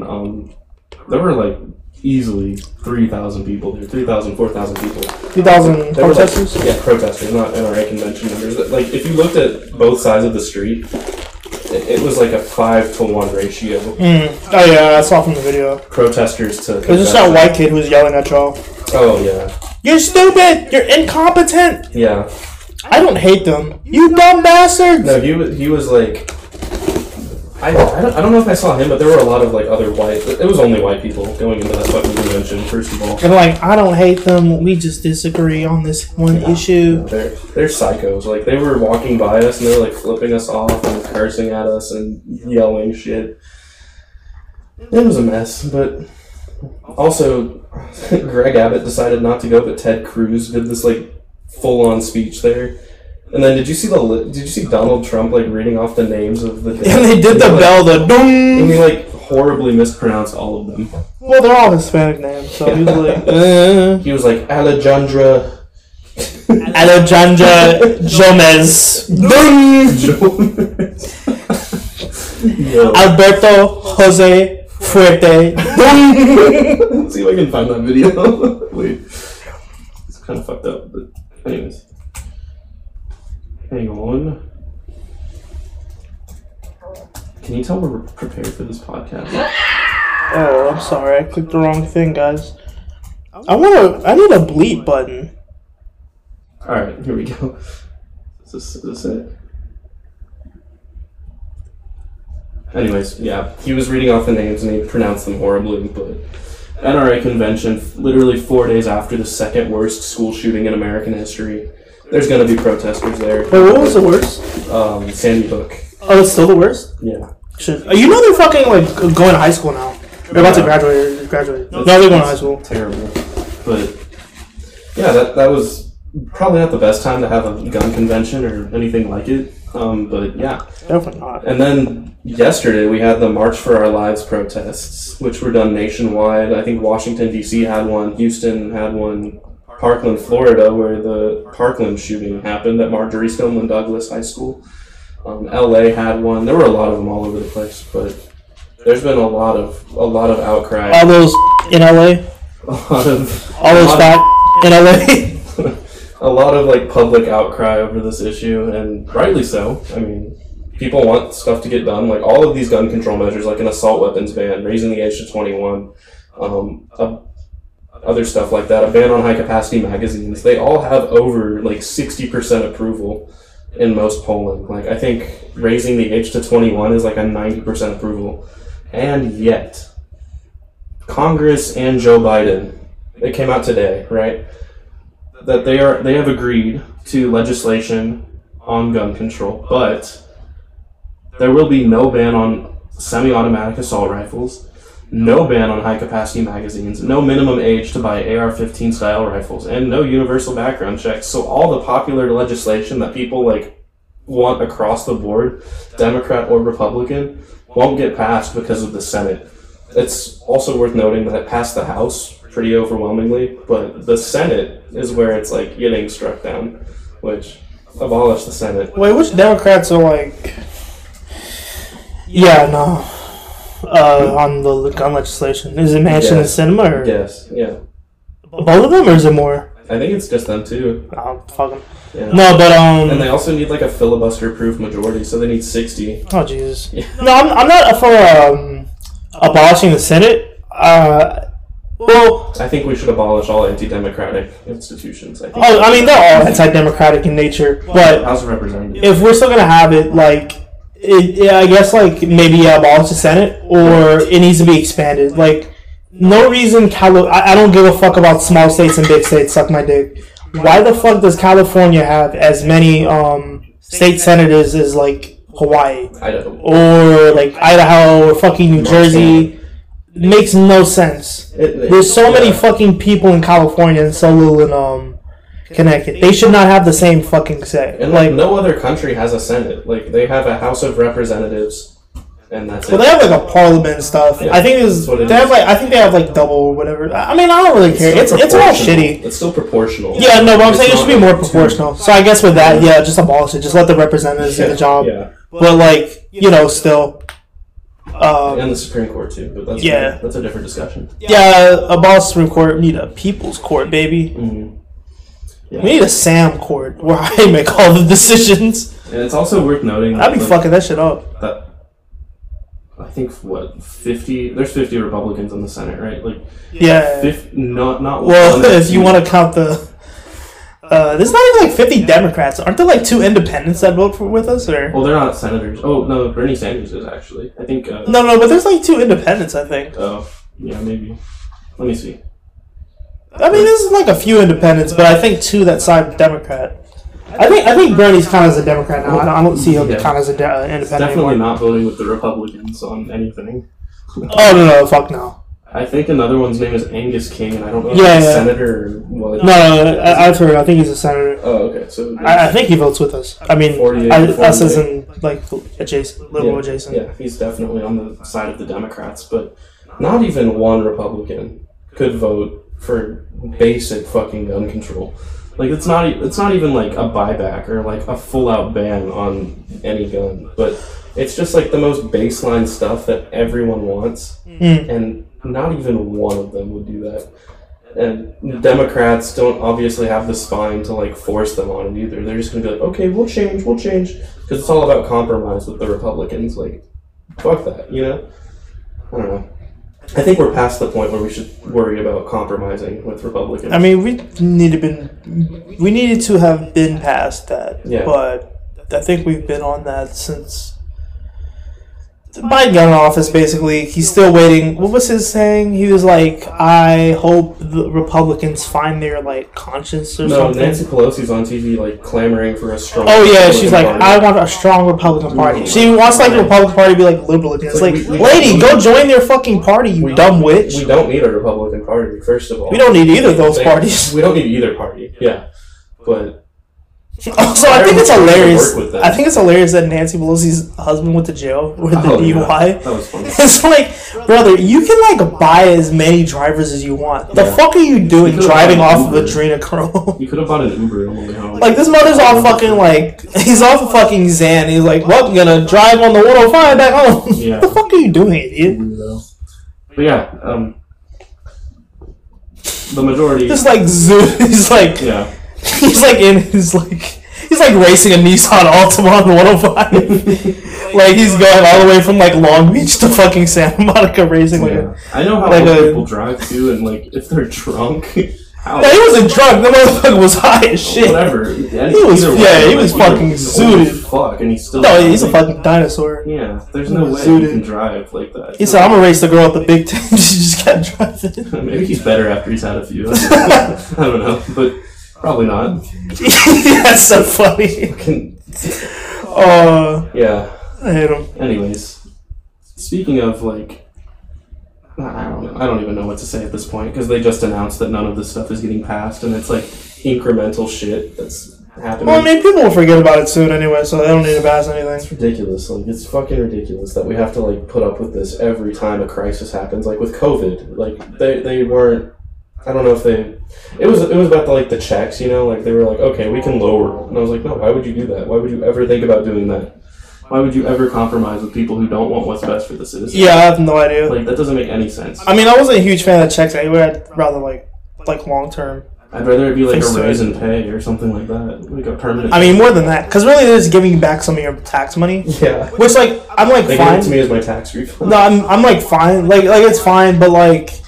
There were like easily 3,000 people there, 3,000, 4,000 people. 3,000 protesters? Like, yeah, protesters, not NRA convention members. Like, if you looked at both sides of the street, it was like a 5-to-1 ratio. Mm. Oh, yeah, I saw from the video. Protesters to... It was just that white kid who was yelling at y'all. Oh, yeah. You're stupid! You're incompetent! Yeah. I don't hate them. You dumb bastards! No, he was like... I don't know if I saw him, but there were a lot of like other white... It was only white people going into that fucking convention, first of all. And like, I don't hate them. We just disagree on this one issue. No, they're psychos. Like, they were walking by us, and they were like flipping us off and cursing at us and yelling shit. It was a mess, but... Also, Greg Abbott decided not to go, but Ted Cruz did this like full-on speech there. And then did you see Donald Trump like reading off the names of the dead? And they did the bell, the dong, and he like horribly mispronounced all of them. Well, they're all Hispanic names, so he was like he was like Alejandra Gomez. Alberto Jose Fuerte. Let's see if I can find that video. Wait. It's kind of fucked up, but anyways. Hang on. Can you tell we're prepared for this podcast? Oh, I'm sorry. I clicked the wrong thing, guys. I need a bleep button. Alright, here we go. Is this it? Anyways, yeah. He was reading off the names and he pronounced them horribly, but... NRA convention, literally 4 days after the second worst school shooting in American history. There's going to be protesters there. Wait, what was the worst? Sandy Hook. Oh, it's still the worst? Yeah. Shit. You know they're fucking, like, going to high school now. They're about to graduate. No, they're going to high school. Terrible. But, yeah, that was probably not the best time to have a gun convention or anything like it. But, yeah. Definitely not. And then yesterday we had the March for Our Lives protests, which were done nationwide. I think Washington, D.C. had one. Houston had one. Parkland, Florida, where the Parkland shooting happened at Marjorie Stoneman Douglas High School. L.A. had one. There were a lot of them all over the place, but there's been a lot of outcry. All those in L.A.? All those in L.A.? A lot of, like, public outcry over this issue, and rightly so. I mean, people want stuff to get done. Like, all of these gun control measures, like an assault weapons ban, raising the age to 21, other stuff like that, a ban on high-capacity magazines, they all have over, like, 60% approval in most polling. Like, I think raising the age to 21 is, like, a 90% approval. And yet, Congress and Joe Biden, it came out today, right, that they have agreed to legislation on gun control, but there will be no ban on semi-automatic assault rifles, no ban on high-capacity magazines, no minimum age to buy AR-15 style rifles, and no universal background checks. So all the popular legislation that people like want across the board, Democrat or Republican, won't get passed because of the Senate. It's also worth noting that it passed the House pretty overwhelmingly, but the Senate is where it's like getting struck down, which abolished the Senate. Wait, which Democrats are like... Yeah, no... on the gun legislation. Is it Manchin and Sinema? Or... Yes, yeah. Both of them, or is it more? I think it's just them, too. Oh, fuck them. Yeah. No, but, And they also need, like, a filibuster-proof majority, so they need 60. Oh, Jesus. Yeah. No, I'm not for, abolishing the Senate. Well... I think we should abolish all anti-democratic institutions, I think. Oh, I mean, they're all anti-democratic in nature, but... House of Representatives. If we're still gonna have it, like... Yeah, I guess, like, maybe abolish the Senate, or it needs to be expanded. Like, no reason I don't give a fuck about small states and big states, suck my dick. Why the fuck does California have as many state senators as, like, Hawaii? Or, like, Idaho, or fucking New Jersey? Makes no sense. There's so many fucking people in California and so little in, Connecticut. They should not have the same fucking say. And like no other country has a Senate. Like they have a House of Representatives, and that's it. Well, they have like a parliament and stuff. Yeah, I think they have like double or whatever. I mean, I don't really care. It's all shitty. It's still proportional. Yeah, no, but I'm saying it should be more proportional. So I guess with that, yeah, just abolish it. Just let the representatives do the job. Yeah. But like, you know, still. And the Supreme Court, too. But that's, yeah. That's a different discussion. Yeah, abolish the Supreme Court. We need a People's Court, baby. Mm-hmm. Yeah. We need a Sam Court where I make all the decisions. And it's also worth noting... I'd be fucking that shit up. That, I think, what, 50... There's 50 Republicans in the Senate, right? Like, yeah. 50, not well, if you want to count the... there's not even like 50 Democrats. Aren't there like 2 independents that vote for with us? Or? Well, they're not senators. Oh, no, Bernie Sanders is actually. I think... No, but there's like 2 independents, I think. Oh, yeah, maybe. Let me see. I mean, this is like a few independents, but I think 2 that side Democrat. I think Bernie's counted as a Democrat now. I don't see him counted as an independent He's definitely anymore. Not voting with the Republicans on anything. Oh, no, fuck no. I think another one's name is Angus King, and I don't know if he's a senator or what. No, I've heard. I think he's a senator. Oh, okay. So I think he votes with us. I mean, us as in, like, adjacent, liberal adjacent. Yeah, he's definitely on the side of the Democrats, but not even one Republican could vote for basic fucking gun control. Like, it's not even like a buyback or like a full out ban on any gun, but it's just like the most baseline stuff that everyone wants, and not even one of them would do that. And Democrats don't obviously have the spine to like force them on it either. They're just gonna be like, okay, we'll change, because it's all about compromise with the Republicans. Like, fuck that, you know? I don't know. I think we're past the point where we should worry about compromising with Republicans. I mean, we needed to have been past that. Yeah. But I think we've been on that since Biden got in office, basically. He's still waiting. What was his saying? He was like, I hope the Republicans find their, like, conscience or something. No, Nancy Pelosi's on TV, like, clamoring for a strong Republican she's like, party. I want a strong Republican party. No, she wants, like, the Republican party to be, like, liberal again. It's like we lady, go join their fucking party, you dumb witch. We don't need a Republican party, first of all. We don't need either of those parties. We don't need either party, yeah. But... Also, I think it's hilarious. I think it's hilarious that Nancy Pelosi's husband went to jail with the DUI. Yeah. That was funny. It's like, brother, you can like buy as many drivers as you want. The fuck are you doing driving off of adrenochrome? You could have bought an Uber. Like, this mother's all fucking like, he's off of fucking Xan. He's like, well, I'm gonna drive on the 105 back home. Yeah. What the fuck are you doing, idiot? But yeah, the majority. Just like zoom. He's like, yeah. He's like in his like he's like racing a Nissan Altima on the 105. Like, he's going all the way from like Long Beach to fucking Santa Monica racing. I know how like people drive too, and like if they're drunk. No, he wasn't drunk. The motherfucker was high as shit. Whatever. He was fucking zooted. Fuck, and he's still. No, he's a fucking dinosaur. Yeah, there's no way he can drive like that. He said, "I'm gonna race the girl with the big tits." She just kept driving. Maybe he's better after he's had a few. I don't know, but. Probably not. That's so funny. Yeah. I hate him. Anyways, speaking of, like, I don't even know what to say at this point, because they just announced that none of this stuff is getting passed, and it's, like, incremental shit that's happening. Well, I mean, people will forget about it soon anyway, so they don't need to pass anything. It's ridiculous. Like, it's fucking ridiculous that we have to, like, put up with this every time a crisis happens. Like, with COVID, like, they weren't... I don't know if they... It was about, the checks, you know? Like, they were like, okay, we can lower. And I was like, no, why would you do that? Why would you ever think about doing that? Why would you ever compromise with people who don't want what's best for the citizens? Yeah, I have no idea. Like, that doesn't make any sense. I mean, I wasn't a huge fan of checks anyway. I'd rather, like long-term. I'd rather it be, like, a raise in pay or something like that. Like, a permanent... I mean, more than that. Because really, they're just giving you back some of your tax money. Yeah. Which, like, I'm, like, they fine. They give it to me as my tax refund. No, I'm like, fine. Like, it's fine, but, like...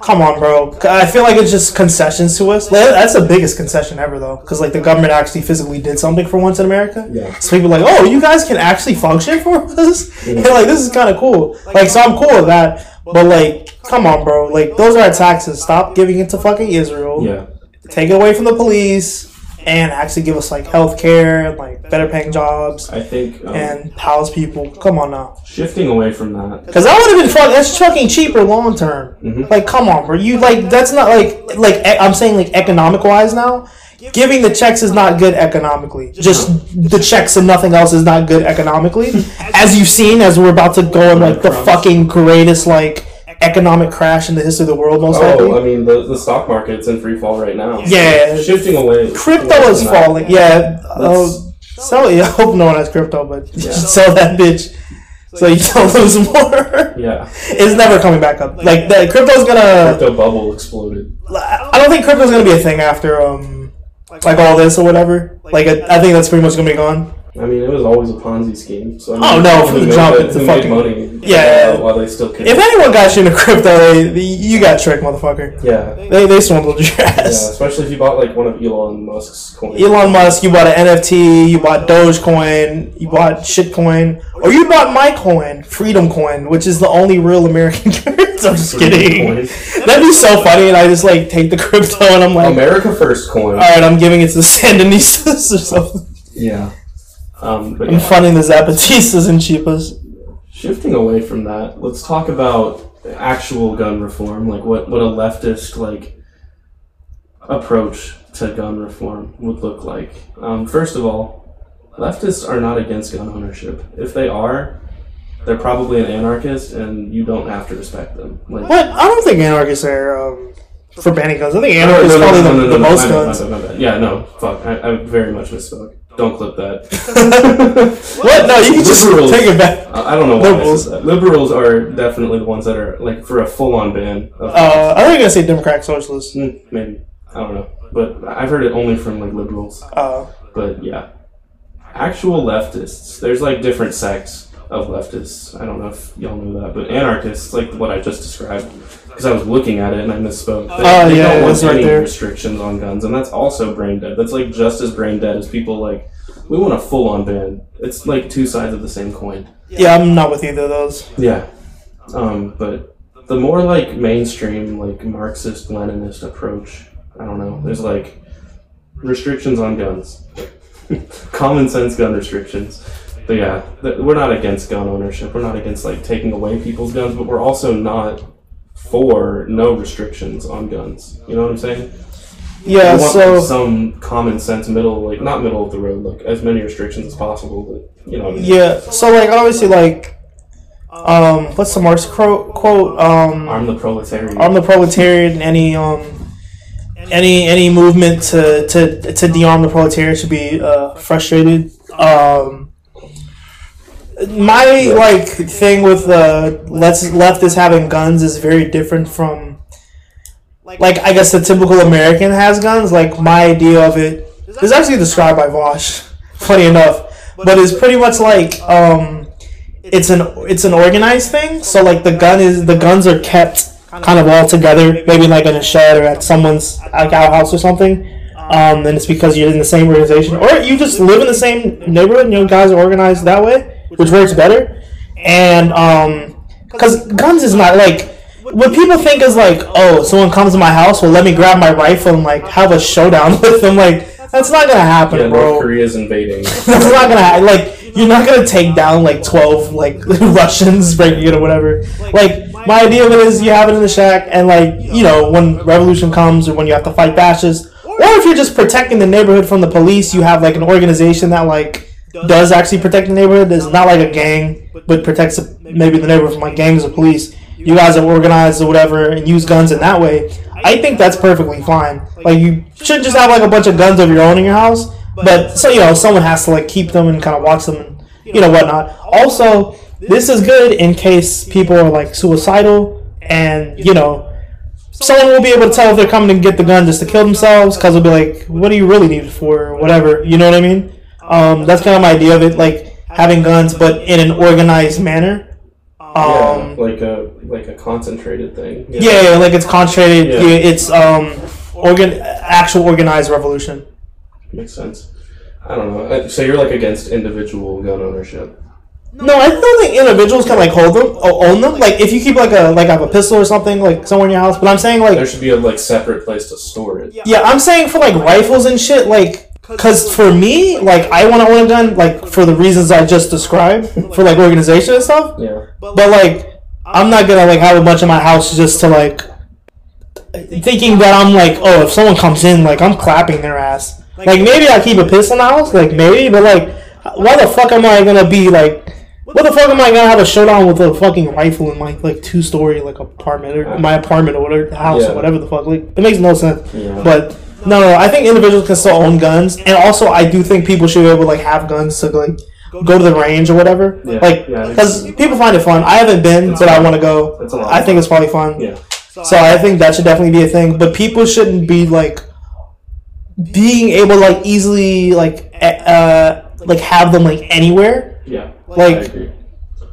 Come on, bro. I feel like it's just concessions to us. That's the biggest concession ever, though, because like the government actually physically did something for once in America. Yeah. So people are like, oh, you guys can actually function for us. Yeah. And like, this is kind of cool. Like, so I'm cool with that. But like, come on, bro. Like, those are our taxes. Stop giving it to fucking Israel. Yeah. Take it away from the police and actually give us like health care and like better paying jobs. I think and house people. Come on now. Shifting away from that. Because that would have been fucking. That's fucking cheaper long term. Mm-hmm. Like, come on, bro. You like that's not like I'm saying like economic wise now. Giving the checks is not good economically. Just the checks and nothing else is not good economically. As you've seen, as we're about to go in like the fucking greatest like. Economic crash in the history of the world, most likely. Oh, I mean, the stock market's in free fall right now. Yeah. Shifting away. Crypto is falling. Yeah. So yeah, I hope no one has crypto, but yeah. Sell that bitch so you don't lose more. Yeah, it's never coming back up. Like the crypto's gonna crypto bubble exploded. I don't think crypto's gonna be a thing after like all this or whatever. Like I think that's pretty much gonna be gone. I mean, it was always a Ponzi scheme. So, I mean, oh no, from the jump, it's a fucking money. Yeah, while they still could. If anyone got you into crypto, you got tricked, motherfucker. Yeah, they swindled your ass. Yeah, especially if you bought like one of Elon Musk's coins. Elon Musk, you bought an NFT, you bought Dogecoin, you bought shitcoin, or you bought my coin, Freedom Coin, which is the only real American currency. I'm just kidding. That'd be so funny, and I just like take the crypto and I'm like America First Coin. All right, I'm giving it to the Sandinistas or something. Yeah. I'm funding the Zapatistas and Chipas. Shifting away from that, let's talk about actual gun reform, like what a leftist like approach to gun reform would look like. First of all, leftists are not against gun ownership. If they are, they're probably an anarchist, and you don't have to respect them. Like, but I don't think anarchists are for banning guns. I think anarchists probably the most guns. Yeah, no, fuck. I very much misspoke. Don't clip that. What? No, you can just take it back. I don't know why Liberals. I said that. Liberals are definitely the ones that are like for a full-on ban. I think I gonna say Democratic Socialists. Maybe. I don't know. But I've heard it only from like Liberals. But yeah. Actual leftists. There's like different sects of leftists. I don't know if y'all knew that. But anarchists, like what I just described, because I was looking at it and I misspoke. They don't want any restrictions on guns, and that's also brain dead. That's like just as brain dead as people like, we want a full-on ban. It's like two sides of the same coin. Yeah, I'm not with either of those. Yeah. But the more like mainstream, like Marxist-Leninist approach, I don't know, there's like restrictions on guns. Common sense gun restrictions. But yeah, we're not against gun ownership. We're not against like taking away people's guns, but we're also not for no restrictions on guns. You know what I'm saying? Yeah, so some common sense middle, like not middle of the road, like as many restrictions as possible, but you know what I mean? Yeah, so like obviously like what's the Marx quote? Arm the proletariat. Arm the proletariat, and any movement to dearm the proletariat should be frustrated. My like thing with leftists having guns is very different from like I guess the typical American has guns. Like my idea of it is actually described by Vosh, funny enough, but it's pretty much like it's an organized thing. So like the guns are kept kind of all together, maybe like in a shed or at someone's like outhouse or something. And it's because you're in the same organization, or you just live in the same neighborhood, and you guys are organized that way. Which works better, and because guns is not like what people think is like, oh, someone comes to my house, well, let me grab my rifle and like have a showdown with them. Like that's not gonna happen, yeah, bro. North Korea's invading. That's not gonna happen. Like you're not gonna take down like 12 like Russians breaking it or whatever. Like my idea of it is you have it in the shack, and like you know when revolution comes or when you have to fight fascists, or if you're just protecting the neighborhood from the police, you have like an organization that like does actually protect the neighborhood. It's not like a gang, but protects maybe the neighborhood from like gangs or police. You guys are organized or whatever and use guns in that way. I think that's perfectly fine. Like you shouldn't just have like a bunch of guns of your own in your house, but so you know someone has to like keep them and kind of watch them and you know whatnot. Also, this is good in case people are like suicidal and you know someone will be able to tell if they're coming to get the gun just to kill themselves, because they'll be like, what do you really need it for or whatever, you know what I mean? That's kind of my idea of it, like having guns, but in an organized manner. Like a concentrated thing. Yeah, yeah, yeah, like it's concentrated. Yeah. Yeah, it's actual organized revolution. Makes sense. I don't know. So you're like against individual gun ownership? No, I don't think individuals can like hold them or own them. Like if you keep like have a pistol or something like somewhere in your house, but I'm saying like there should be a like separate place to store it. Yeah, I'm saying for like rifles and shit, like. Because for me, like, I want to own a gun, like, for the reasons I just described, for, like, organization and stuff. Yeah. But, like, I'm not going to, like, have a bunch in my house just to, like, thinking that I'm, like, oh, if someone comes in, like, I'm clapping their ass. Like, maybe I keep a pistol in the house, like, maybe, but, like, why the fuck am I going to be, like, what the fuck am I going to have a showdown with a fucking rifle in my, like, two-story, like, apartment, or my apartment, or whatever, house, or whatever the fuck, like, it makes no sense. Yeah. But... No, I think individuals can still own guns, and also I do think people should be able to like have guns to like go to the range or whatever. Yeah. Like, because people find it fun. I haven't been, but I want to go. I think it's probably fun. Yeah. So I think that should definitely be a thing. But people shouldn't be like being able to like easily like have them like anywhere. Yeah. Like, I agree.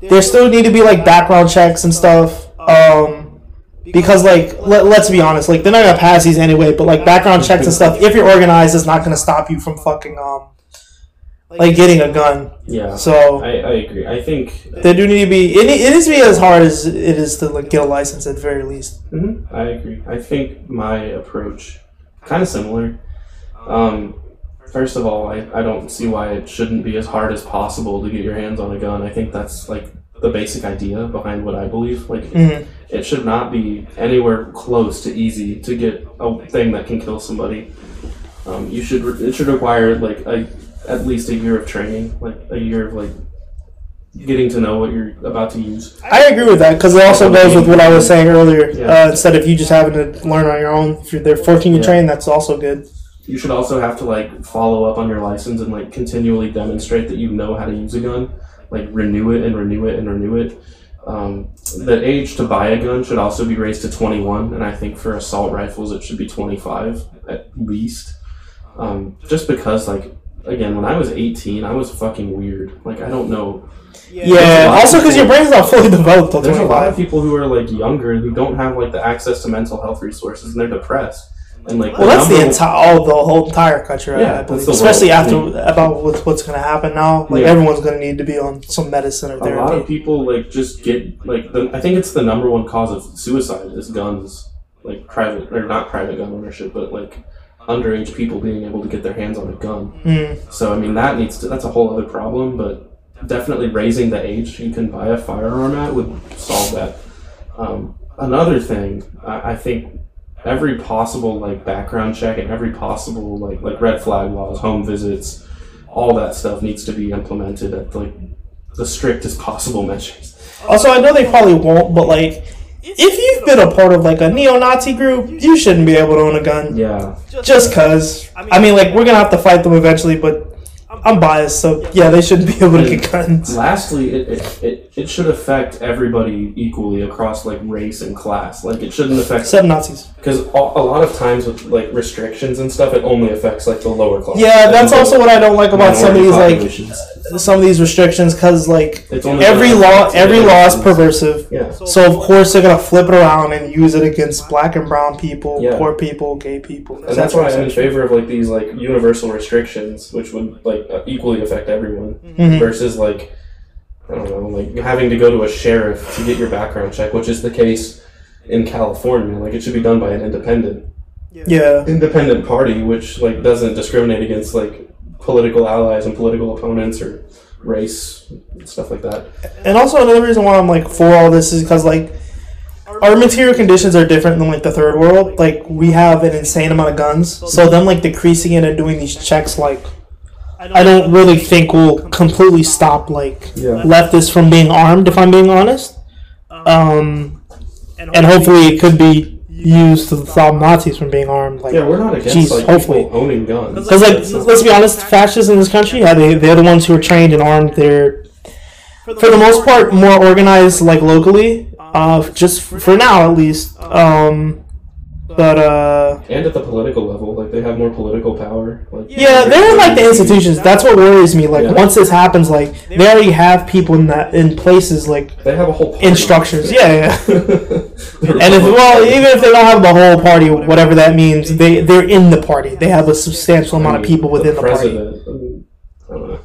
There still need to be like background checks and stuff. Because, like, let's be honest, like, they're not going to pass these anyway, but, like, background checks and stuff, if you're organized, it's not going to stop you from fucking, like, getting a gun. Yeah. So. I agree. I think. There do need to be. It needs to be as hard as it is to, like, get a license at the very least. Mm-hmm. I agree. I think my approach, kind of similar. First of all, I don't see why it shouldn't be as hard as possible to get your hands on a gun. I think that's, like, the basic idea behind what I believe. Like, mm-hmm. It should not be anywhere close to easy to get a thing that can kill somebody. It should require like at least a year of training, like a year of like getting to know what you're about to use. I agree with that because it also goes with what I was saying earlier. Yeah. Instead of you just having to learn on your own, if they're forcing you to train, that's also good. You should also have to like follow up on your license and like continually demonstrate that you know how to use a gun. Like renew it and renew it and renew it. The age to buy a gun should also be raised to 21, and I think for assault rifles it should be 25 at least. Just because, like, again, when I was 18, I was fucking weird. Like, I don't know. Yeah, also because your brain's not fully developed. There's a lot of people who are like younger who don't have like the access to mental health resources, and they're depressed. And like, well, that's the whole entire country, right? Yeah, I believe. Especially with what's going to happen now. Like, everyone's going to need to be on some medicine or therapy. A lot of people like just get like I think it's the number one cause of suicide is guns, like private or not private gun ownership, but like underage people being able to get their hands on a gun. Mm. So I mean, that's a whole other problem, but definitely raising the age you can buy a firearm at would solve that. Another thing, I think. Every possible like background check and every possible like red flag laws, home visits, all that stuff needs to be implemented at like the strictest possible measures. Also, I know they probably won't, but like if you've been a part of like a neo-Nazi group, you shouldn't be able to own a gun. Yeah. Just cause. I mean, like we're gonna have to fight them eventually, but I'm biased, so yeah, they shouldn't be able to get guns. Lastly, it should affect everybody equally across like race and class. Like it shouldn't affect except Nazis, because a lot of times with like restrictions and stuff, it only affects like the lower class. Yeah, that's also what I don't like about some of these restrictions, because like every law is perversive. Yeah. So of course they're gonna flip it around and use it against black and brown people, poor people, gay people, and that's why I'm in favor of like these like universal restrictions, which would like equally affect everyone, mm-hmm. versus like I don't know, like having to go to a sheriff to get your background check, which is the case in California. Like it should be done by an independent party, which like doesn't discriminate against like political allies and political opponents or race and stuff like that. And also another reason why I'm like for all this is because like our material conditions are different than like the third world. Like we have an insane amount of guns, so them like decreasing it and doing these checks like. I don't really think we'll completely stop like leftists from being armed, if I'm being honest. And hopefully it could be used to stop Nazis from being armed. Like, yeah, we're not against like, hopefully owning guns. Because like, let's be honest, fascists in this country, they're the ones who are trained and armed. They're, for the most part, more organized like locally, just for now at least. And at the political level, like they have more political power. Like, they're in like the institutions. That's what worries me. Like once this happens, like they already have people in places like they have a whole party in structures. Yeah. And even if they don't have the whole party, whatever that means, they're in the party. They have a substantial amount of people within the party. I don't know.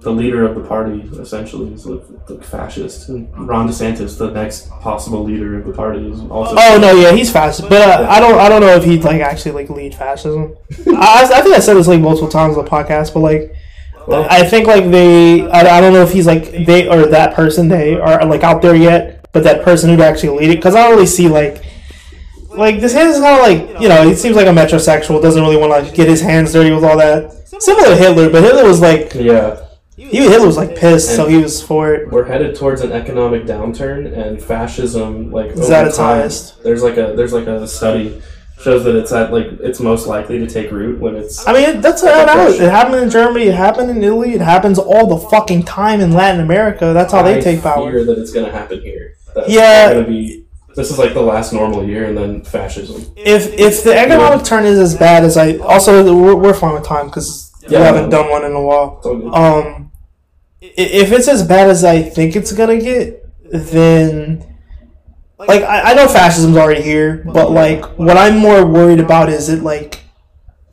The leader of the party, essentially, is the fascist. And Ron DeSantis, the next possible leader of the party, is also... Oh, no, yeah, he's fascist. But I don't know if he'd, like, actually, like, lead fascism. I think I said this, like, multiple times on the podcast, but, like, I think, like, I don't know if he's, like, they or that person, they are, like, out there yet, but that person who'd actually lead it, because I don't really see, like, this is kind of, like, you know, he seems like a metrosexual, doesn't really want to like, get his hands dirty with all that. Similar to Hitler, but Hitler was, like... Yeah. Hitler was like pissed, and so he was for it. We're headed towards an economic downturn, and fascism like over time. There's like a study shows that it's at, like, it's most likely to take root when it's... I mean, that's how it is. It happened in Germany. It happened in Italy. It happens all the fucking time in Latin America. That's how they take power. I fear that it's going to happen here. That's going to be... This is like the last normal year, and then fascism. If the economic turn is as bad as I... Also, we're fine with time, because we haven't done one in a while. If it's as bad as I think it's going to get, then... Like, I know fascism's already here, but, like, what I'm more worried about is it, like,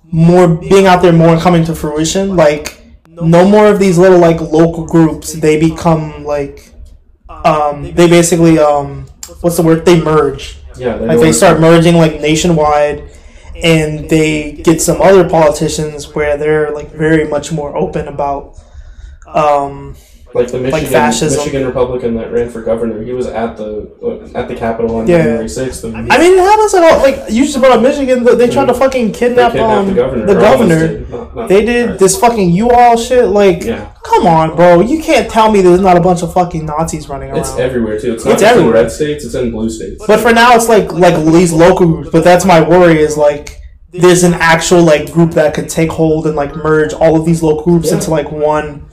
more being out there more and coming to fruition. Like, no more of these little, like, local groups. They become, like, they basically, what's the word? They merge. Yeah. Like, they start merging, like, nationwide, and they get some other politicians where they're, like, very much more open about, like the Michigan Republican that ran for governor, he was at the Capitol on January 6th. I mean, it happens at all. Like, you just brought up Michigan. They tried to fucking kidnap the governor. They did this fucking U-Haul shit. Like, come on, bro. You can't tell me there's not a bunch of fucking Nazis running around. It's everywhere, too. It's not just in red states. It's in blue states. But for now, it's like these local groups. But that's my worry is, like, there's an actual, like, group that could take hold and, like, merge all of these local groups into, like, one...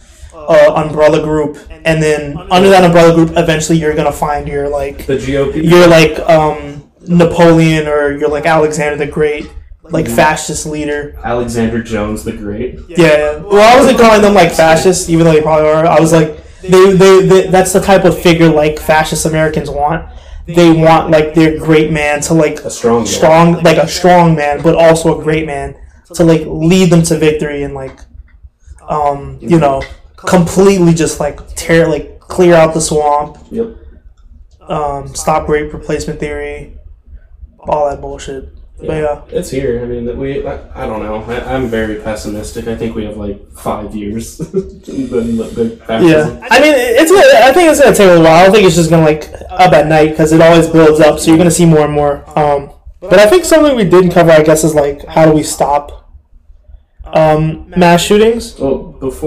umbrella group, and then under that umbrella group, eventually you're gonna find your, like, the GOP, you're like Napoleon, or you're like Alexander the Great, like fascist leader. Alexander Jones the Great. Yeah. Well, I wasn't calling them like fascists, even though they probably are. I was like, they that's the type of figure like fascist Americans want. They want like their great man to like a strong man, but also a great man to like lead them to victory and like you know. Completely just like clear out the swamp. Yep. Stop Great Replacement Theory, all that bullshit. Yeah. But yeah, it's here. I mean, I don't know. I'm very pessimistic. I think we have like 5 years. Yeah. I mean, I think it's gonna take a while. I don't think it's just gonna like up at night because it always builds up. So you're gonna see more and more. But I think something we didn't cover, I guess, is like how do we stop mass shootings? Well, is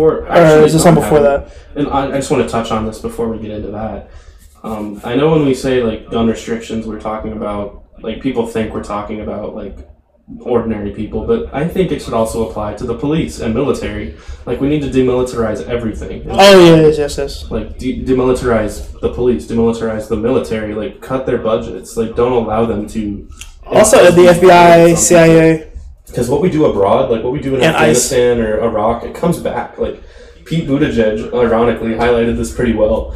there something before that? And I just want to touch on this before we get into that. I know when we say like gun restrictions, we're talking about like people think we're talking about like ordinary people, but I think it should also apply to the police and military. Like we need to demilitarize everything. And, yes. Like demilitarize the police, demilitarize the military. Like cut their budgets. Like don't allow them to. Also, the FBI, CIA. Because what we do abroad, like what we do in Afghanistan or Iraq, it comes back. Like Pete Buttigieg, ironically, highlighted this pretty well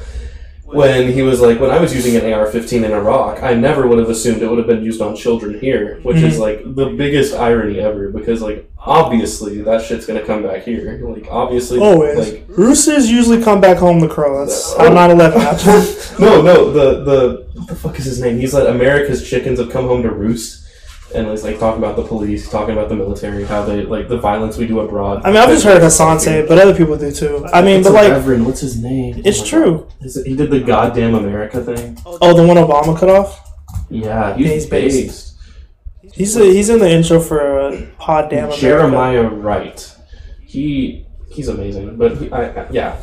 when he was like, when I was using an AR-15 in Iraq, I never would have assumed it would have been used on children here, which is like the biggest irony ever because like obviously that shit's going to come back here. Like obviously. Always. Like, roosters usually come back home to crow. That's how 9/11 happened. No, what the fuck is his name? He's like, America's chickens have come home to roost. And it's like talking about the police, talking about the military, how they like the violence we do abroad. I mean, I've just heard Hassan say it, but other people do too. I mean, but like, Reverend, what's his name? It's true. He did the goddamn America thing. Oh, the one Obama cut off. Yeah, he's based. He's in the intro for Pod Damn America. Jeremiah Wright. He's amazing, but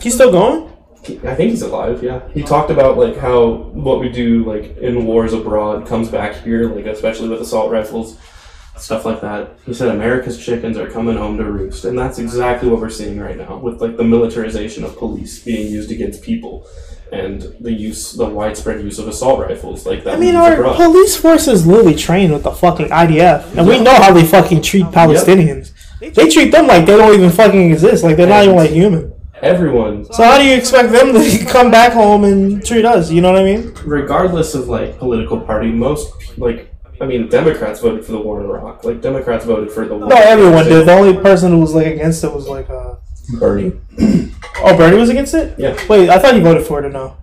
he's still going. I think he's alive, yeah. He talked about, like, how what we do, like, in wars abroad comes back here, like, especially with assault rifles, stuff like that. He said America's chickens are coming home to roost, and that's exactly what we're seeing right now with, like, the militarization of police being used against people and the widespread use of assault rifles. Like, that. I mean, our police force is literally trained with the fucking IDF, and we know how they fucking treat Palestinians. Yep. They treat them like they don't even fucking exist, like, they're not even, like, human. Everyone. So how do you expect them to come back home and treat us? You know what I mean? Regardless of, like, political party, most, like, I mean, Democrats voted for the war in Iraq. Like, Democrats voted for the war. No, everyone did. The only person who was, like, against it was, like, Bernie. Oh, Bernie was against it? Yeah. Wait, I thought he voted for it or no?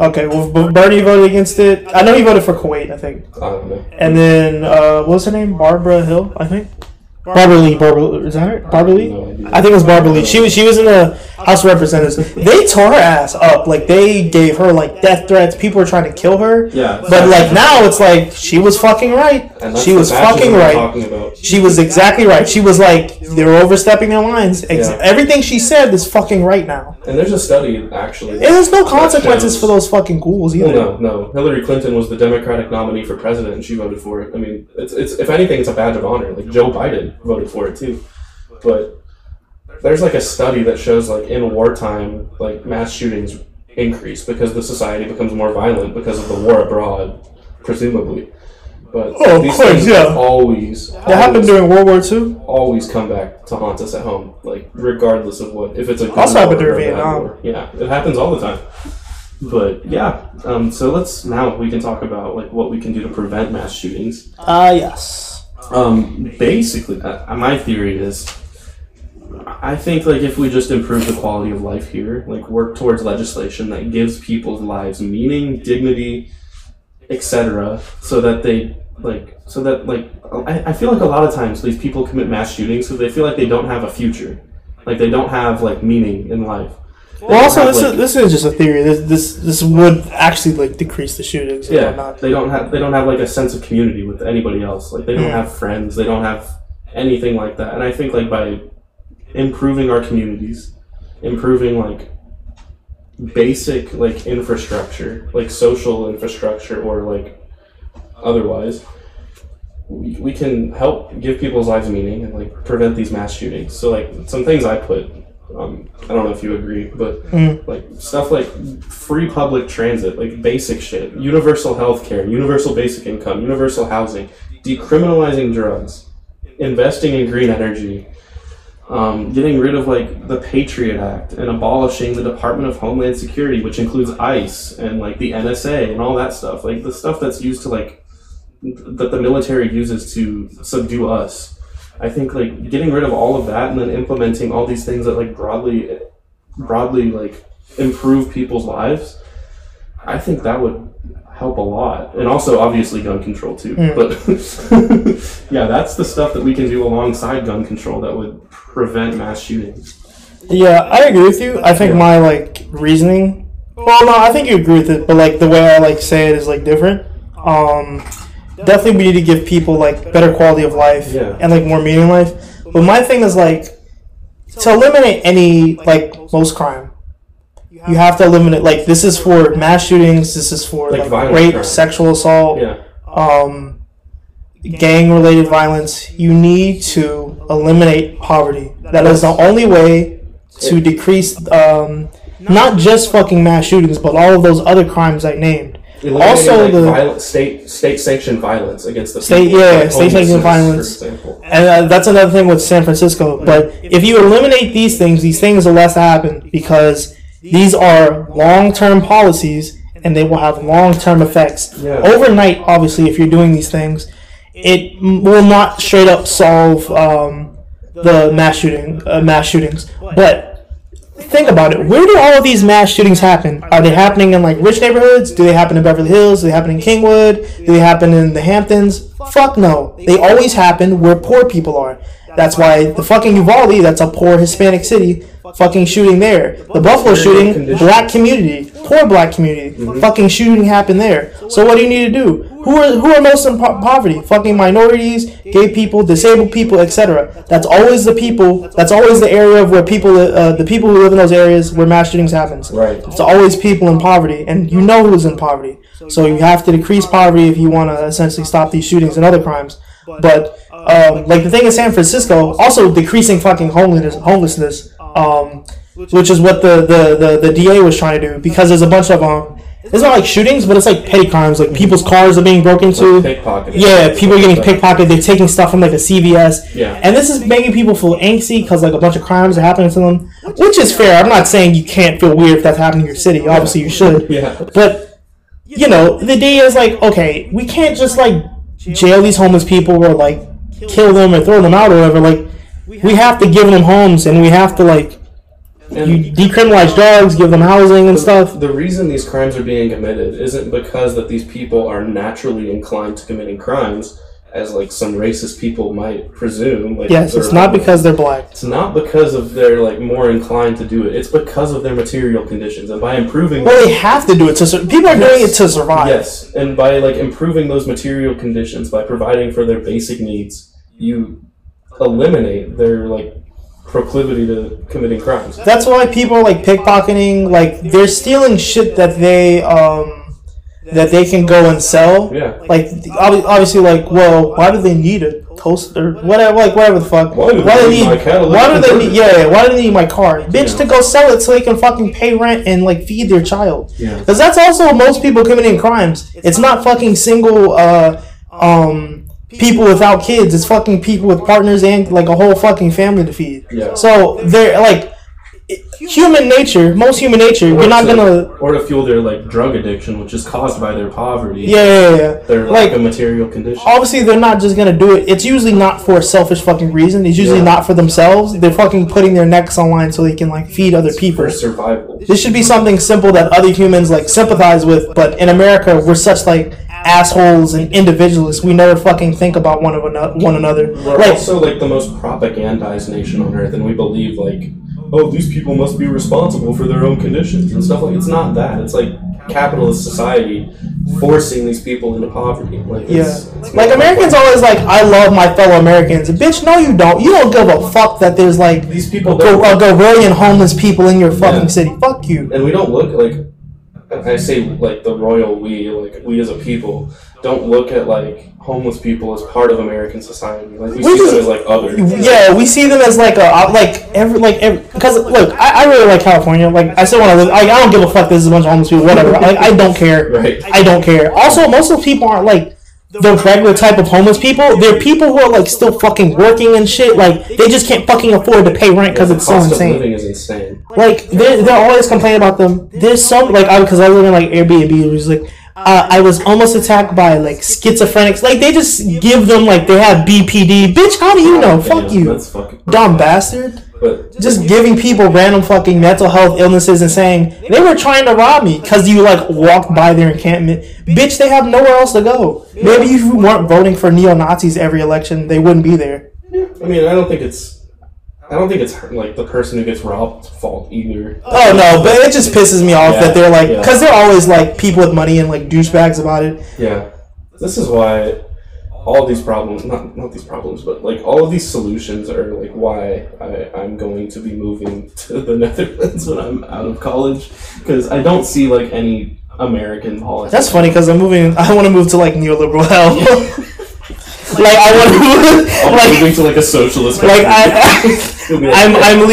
Okay, well, Bernie voted against it. I know he voted for Kuwait, I think. I don't know. And then, what was her name? Barbara Hill, I think? Barbara Lee. Is that her? Barbara Lee? I think it was Barbara Lee. She was in the... House of Representatives. They tore her ass up. Like, they gave her, like, death threats. People were trying to kill her. Yeah. But, like, now it's like, she was fucking right. She was fucking right. She was exactly right. She was like, they were overstepping their lines. Yeah. Everything she said is fucking right now. And there's a study, actually. It has no consequences for those fucking ghouls either. Well, no. Hillary Clinton was the Democratic nominee for president, and she voted for it. I mean, it's if anything, it's a badge of honor. Like, Joe Biden voted for it, too. But there's like a study that shows like in wartime, like mass shootings increase because the society becomes more violent because of the war abroad, presumably. But these things always that happened during World War II. Always come back to haunt us at home, like regardless of what. If it's a good also happened during Vietnam. Yeah, it happens all the time. But yeah, so let's now we can talk about like what we can do to prevent mass shootings. Yes. Basically, my theory is. I think, like, if we just improve the quality of life here, like, work towards legislation that gives people's lives meaning, dignity, etc., so that, like, I feel like a lot of times these people commit mass shootings because they feel like they don't have a future. Like, they don't have, like, meaning in life. Well, also, this is just a theory. This would actually, like, decrease the shootings. Yeah, they don't have, like, a sense of community with anybody else. Like, they don't have friends. They don't have anything like that. And I think, like, by improving our communities, improving like basic like infrastructure, like social infrastructure or like otherwise, we can help give people's lives meaning and like prevent these mass shootings. So like some things I put, I don't know if you agree, but like stuff like free public transit, like basic shit, universal health care, universal basic income, universal housing, decriminalizing drugs, investing in green energy, getting rid of like the Patriot Act and abolishing the Department of Homeland Security, which includes ICE and like the NSA and all that stuff, like the stuff that's used to like that the military uses to subdue us. I think like getting rid of all of that and then implementing all these things that like broadly like improve people's lives, I think that would help a lot. And also obviously gun control too, but yeah, that's the stuff that we can do alongside gun control that would prevent mass shootings. Yeah, I agree with you. I think my like reasoning, well no, I think you agree with it, but like the way I like say it is like different. Definitely we need to give people like better quality of life and like more meaning in life, but my thing is like to eliminate any like most crime. You have to eliminate, like, this is for mass shootings, this is for, like rape, crime. Sexual assault, gang-related violence. You need to eliminate poverty. That is the only way to decrease, not just fucking mass shootings, but all of those other crimes I named. Also, like, the state-sanctioned violence against the state, people. Yeah, like state-sanctioned violence. And that's another thing with San Francisco. But if you eliminate these things will less happen because these are long-term policies, and they will have long-term effects. Yeah. Overnight, obviously, if you're doing these things, it will not straight up solve the mass shootings. But think about it. Where do all of these mass shootings happen? Are they happening in like rich neighborhoods? Do they happen in Beverly Hills? Do they happen in Kingwood? Do they happen in the Hamptons? Fuck no. They always happen where poor people are. That's why the fucking Uvalde, that's a poor Hispanic city, fucking shooting there. The Buffalo shooting, black community, poor black community, fucking shooting happened there. So what do you need to do? Who are most in poverty? Fucking minorities, gay people, disabled people, etc. That's always the people. That's always the area of where people, the people who live in those areas where mass shootings happens. Right. It's always people in poverty, and you know who's in poverty. So you have to decrease poverty if you want to essentially stop these shootings and other crimes. But like the thing in San Francisco, also decreasing fucking homelessness, which is what the DA was trying to do, because there's a bunch of it's not like shootings, but it's like petty crimes, like people's cars are being broken into, like people are getting pickpocketed, they're taking stuff from like a CVS, and this is making people feel angsty because like a bunch of crimes are happening to them, which is fair. I'm not saying you can't feel weird if that's happening in your city, obviously you should, but you know the DA is like, okay, we can't just like jail these homeless people or like kill them or throw them out or whatever. Like, we have to give them homes, and we have to like decriminalize drugs, give them housing and stuff. The reason these crimes are being committed isn't because that these people are naturally inclined to committing crimes, as like some racist people might presume. Like, yes, it's not because they're black. It's not because of they're like more inclined to do it. It's because of their material conditions, and by improving. Well, they have to do it to survive. People are doing it to survive. Yes, and by like improving those material conditions by providing for their basic needs, you eliminate their like proclivity to committing crimes. That's why people are like pickpocketing, like they're stealing shit that they can go and sell. Yeah. Like obviously, like, well, why do they need a toaster? Whatever, like whatever the fuck. Why do they need? Yeah. Why do they need my car, bitch? Yeah. To go sell it so they can fucking pay rent and like feed their child. Yeah. Because that's also most people committing crimes. It's not fucking single. People without kids. It's fucking people with partners and like a whole fucking family to feed. Yeah. So they're like human nature. Most human nature. Or we're not gonna or to fuel their like drug addiction, which is caused by their poverty. Yeah. Their like a material condition. Obviously, they're not just gonna do it. It's usually not for a selfish fucking reason. It's usually not for themselves. They're fucking putting their necks on line so they can like feed other people. For survival. This should be something simple that other humans like sympathize with. But in America, we're such like assholes and individualists. We never fucking think about one another. We're also like the most propagandized nation on earth, and we believe like, oh, these people must be responsible for their own conditions and stuff. Like, it's not that. It's like capitalist society forcing these people into poverty. Like, it's like Americans always like, I love my fellow Americans. Bitch, no, you don't. You don't give a fuck that there's like these people, a gazillion homeless people in your fucking city. Fuck you. And we don't look like. I say, like, the royal we, like, we as a people, don't look at, like, homeless people as part of American society. Like, we see them as, like, other. Yeah, we see them as, like, a, like, every, because, look, I really like California. Like, I still want to live, I don't give a fuck there's a bunch of homeless people, whatever. Like, I don't care. Right. I don't care. Also, most of the people aren't, like, the regular type of homeless people. They're people who are, like, still fucking working and shit. Like, they just can't fucking afford to pay rent because it's so insane. The cost of living is insane. Like, they're always complaining about them. There's some, like, because I live in, like, Airbnb, it was like, I was almost attacked by, like, schizophrenics. Like, they just give them, like, they have BPD. Bitch, how do you know? Fuck you. That's fucking dumb bastard. But just giving people random fucking mental health illnesses and saying, they were trying to rob me because you, like, walked by their encampment. Bitch, they have nowhere else to go. Maybe if you weren't voting for neo-Nazis every election, they wouldn't be there. I mean, I don't think it's like the person who gets robbed's fault either. Oh no, but it just pisses me off that they're like, because they're always like people with money and like douchebags about it. Yeah, this is why all these problems—not these problems, but like all of these solutions—are like why I'm going to be moving to the Netherlands when I'm out of college, because I don't see like any American policy. That's funny because I'm moving. I want to move to like neoliberal hell. Yeah. Like I want to, like, moving to like a socialist country. Like I'm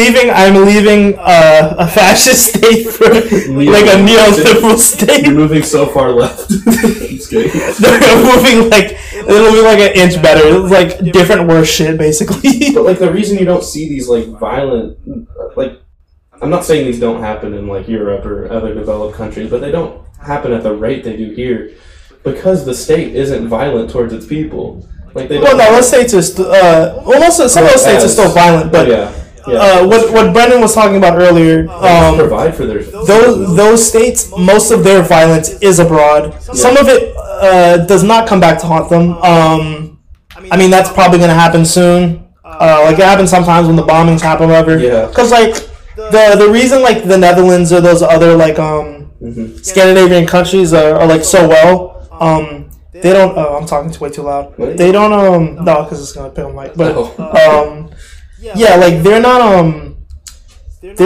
leaving a fascist state for like a neoliberal state. You're moving so far left. I'm just kidding. They're moving like it'll be like an inch better. It's like different worse shit basically. But like the reason you don't see these like violent, like, I'm not saying these don't happen in like Europe or other developed countries, but they don't happen at the rate they do here because the state isn't violent towards its people. Like let's say it's some of those states are still violent, but what Brendan was talking about earlier, provide for their those states. Most of their violence is abroad. Yeah. Some of it does not come back to haunt them. I mean that's probably going to happen soon. Like it happens sometimes when the bombings happen, whatever. Yeah. Because like the reason like the Netherlands or those other like Scandinavian countries are like so well. They don't. I'm talking way too loud. They don't. No, because it's gonna pick on mic. But like they're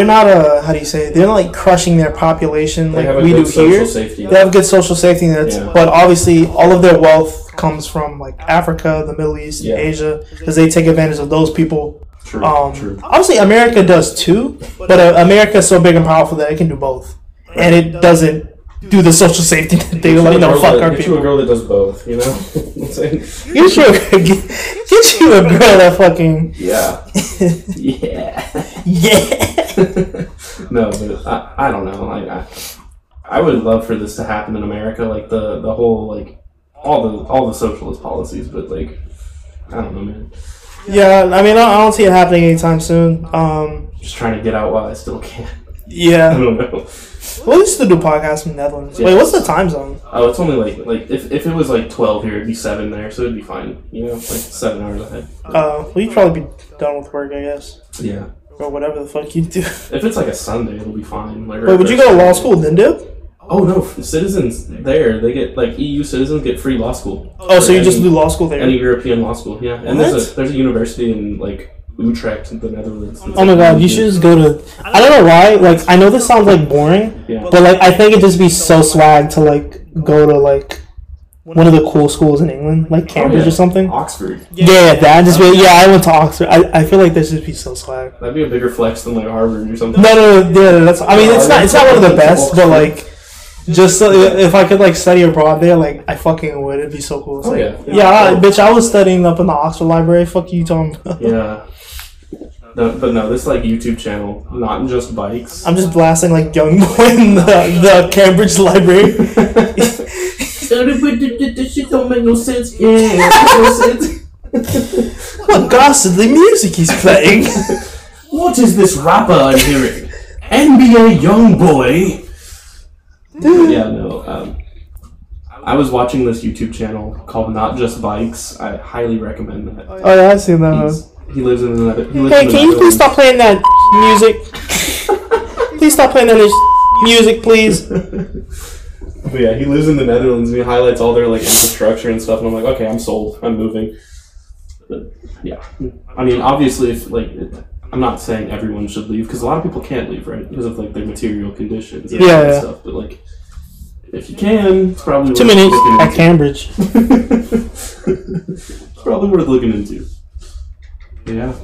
not. How do you say it? They're not like crushing their population like we do here. Safety. They have good social safety nets, but obviously all of their wealth comes from like Africa, the Middle East, Asia, because they take advantage of those people. True. True. Obviously, America does too, but America is so big and powerful that it can do both, and it doesn't do the social safety thing. Like, no, fuck our people. Get you a girl that does both, you know? Get you a girl that fucking... Yeah. Yeah. Yeah. No, but I don't know. Like, I would love for this to happen in America. Like, the whole, like, all the socialist policies. But, like, I don't know, man. Yeah, I mean, I don't see it happening anytime soon. Just trying to get out while I still can. Yeah. I don't know. We'll used to do podcasts from the Netherlands. Yeah. Wait, what's the time zone? Oh, it's only like if it was like 12 here, it'd be 7 there, so it'd be fine. You know, like 7 hours ahead. Well, you'd probably be done with work, I guess. Yeah. Or whatever the fuck you do. If it's like a Sunday, it'll be fine. Like, wait, would you go to law school then, dude? Oh no, citizens there, they get, like, EU citizens get free law school. Oh, so you just do law school there? Any European law school, yeah. And there's a university in, like, Utrecht in the Netherlands. Oh my god, you should just go to, I don't know why, like, I know this sounds, like, boring, but, like, I think it'd just be so swag to, like, go to, like, one of the cool schools in England, like Cambridge or something. Oxford. Yeah, that just be, yeah, I went to Oxford. I feel like this would be so swag. That'd be a bigger flex than, like, Harvard or something. No, that's, I mean, it's not one of the best, but, like, just if I could, like, study abroad there, like, I fucking would. It'd be so cool. It's bitch, I was studying up in the Oxford Library. Fuck you, Tom. Yeah. No, but no, this, like, YouTube channel, not just bikes. I'm just blasting, like, young boy in the Cambridge Library. This shit don't make no sense. Yeah, it makes no sense. What ghastly music he's playing. What is this rapper I'm hearing? NBA Youngboy. Dude. Yeah, no. I was watching this YouTube channel called Not Just Bikes. I highly recommend that. Oh yeah, I've seen that one. He lives in another. Hey, can you please stop playing that music? Please stop playing that music, please. But yeah, he lives in the Netherlands and he highlights all their, like, infrastructure and stuff. And I'm like, okay, I'm sold. I'm moving. But, yeah, I mean, obviously, if, like. I'm not saying everyone should leave, because a lot of people can't leave, right? Because of, like, their material conditions and all that stuff. But, like, if you can, it's probably worth looking into. At Cambridge. It's probably worth looking into. Yeah.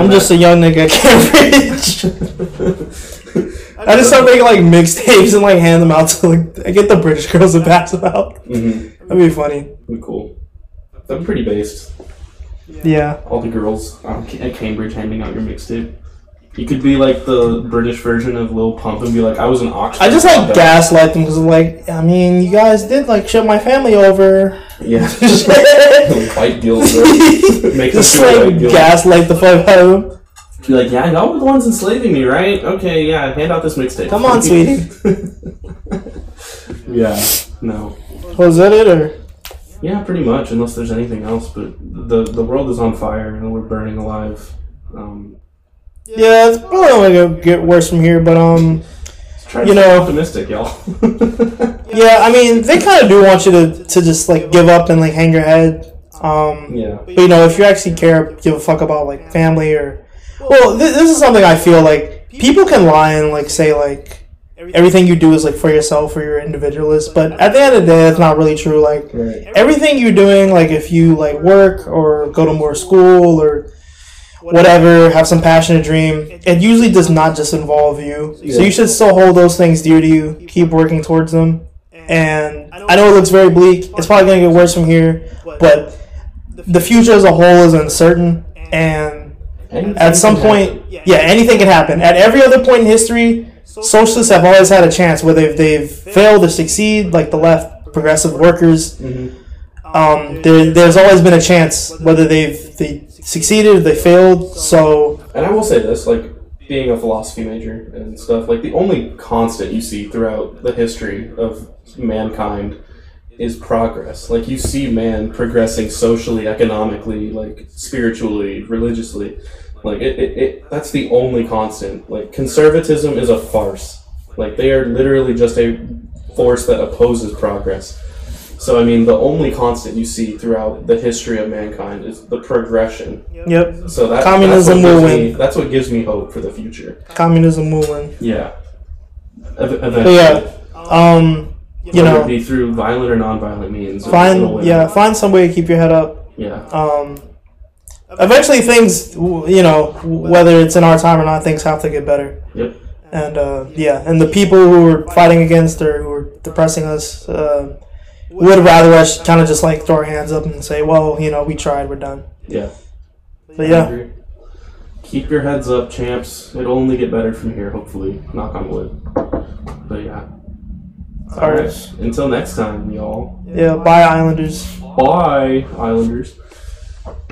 I'm just a young nigga at Cambridge. I just start making, like, mixtapes and, like, hand them out to, like, I get the British girls to pass them out. Mm-hmm. That'd be funny. That'd be cool. That'd be pretty based. Yeah. All the girls at Cambridge handing out your mixtape. You could be like the British version of Lil Pump and be like, I was an Oxford. I just like gaslight them because I'm like, I mean, you guys did like shit my family over. Yeah. Just like white guilt. Make them feel like white guilt. Gaslight the fuck out of them. Be like, yeah, y'all were the ones enslaving me, right? Okay, yeah, hand out this mixtape. Come on, sweetie. Yeah. No. Was that it or? Yeah, pretty much, unless there's anything else. But the world is on fire, and we're burning alive. Yeah, it's probably only going to get worse from here, but, you know, optimistic, y'all. Yeah, I mean, they kind of do want you to just, like, give up and, like, hang your head. Yeah. But, you know, if you actually care, give a fuck about, like, family or... Well, this is something I feel like people can lie and, like, say, like... Everything you do is, like, for yourself or your individualist, but at the end of the day, that's not really true. Like, everything you're doing, like, if you, like, work or go to more school or whatever, have some passionate dream, it usually does not just involve you. Yeah. So you should still hold those things dear to you, keep working towards them, and I know it looks very bleak. It's probably going to get worse from here, but the future as a whole is uncertain, and at some point, yeah, anything can happen. At every other point in history... Socialists have always had a chance, whether they've failed or succeed, like the left, progressive workers. Mm-hmm. There's always been a chance, whether they succeeded or they failed. So, and I will say this, like being a philosophy major and stuff, like the only constant you see throughout the history of mankind is progress. Like you see man progressing socially, economically, like spiritually, religiously. Like, that's the only constant. Like, conservatism is a farce. Like, they are literally just a force that opposes progress. So, I mean, the only constant you see throughout the history of mankind is the progression. Yep. So communism will win. That's what gives me hope for the future. Communism will win. Yeah. Eventually. But yeah. You know. Whether it be through violent or nonviolent means. Find some way to keep your head up. Yeah. Eventually things, you know, whether it's in our time or not, things have to get better. Yep. And, and the people who are fighting against or who are depressing us would rather us kind of just, like, throw our hands up and say, well, you know, we tried, we're done. Yeah. But, yeah. Keep your heads up, champs. It'll only get better from here, hopefully. Knock on wood. But, yeah. All right. Until next time, y'all. Yeah, bye, Islanders. Bye, Islanders.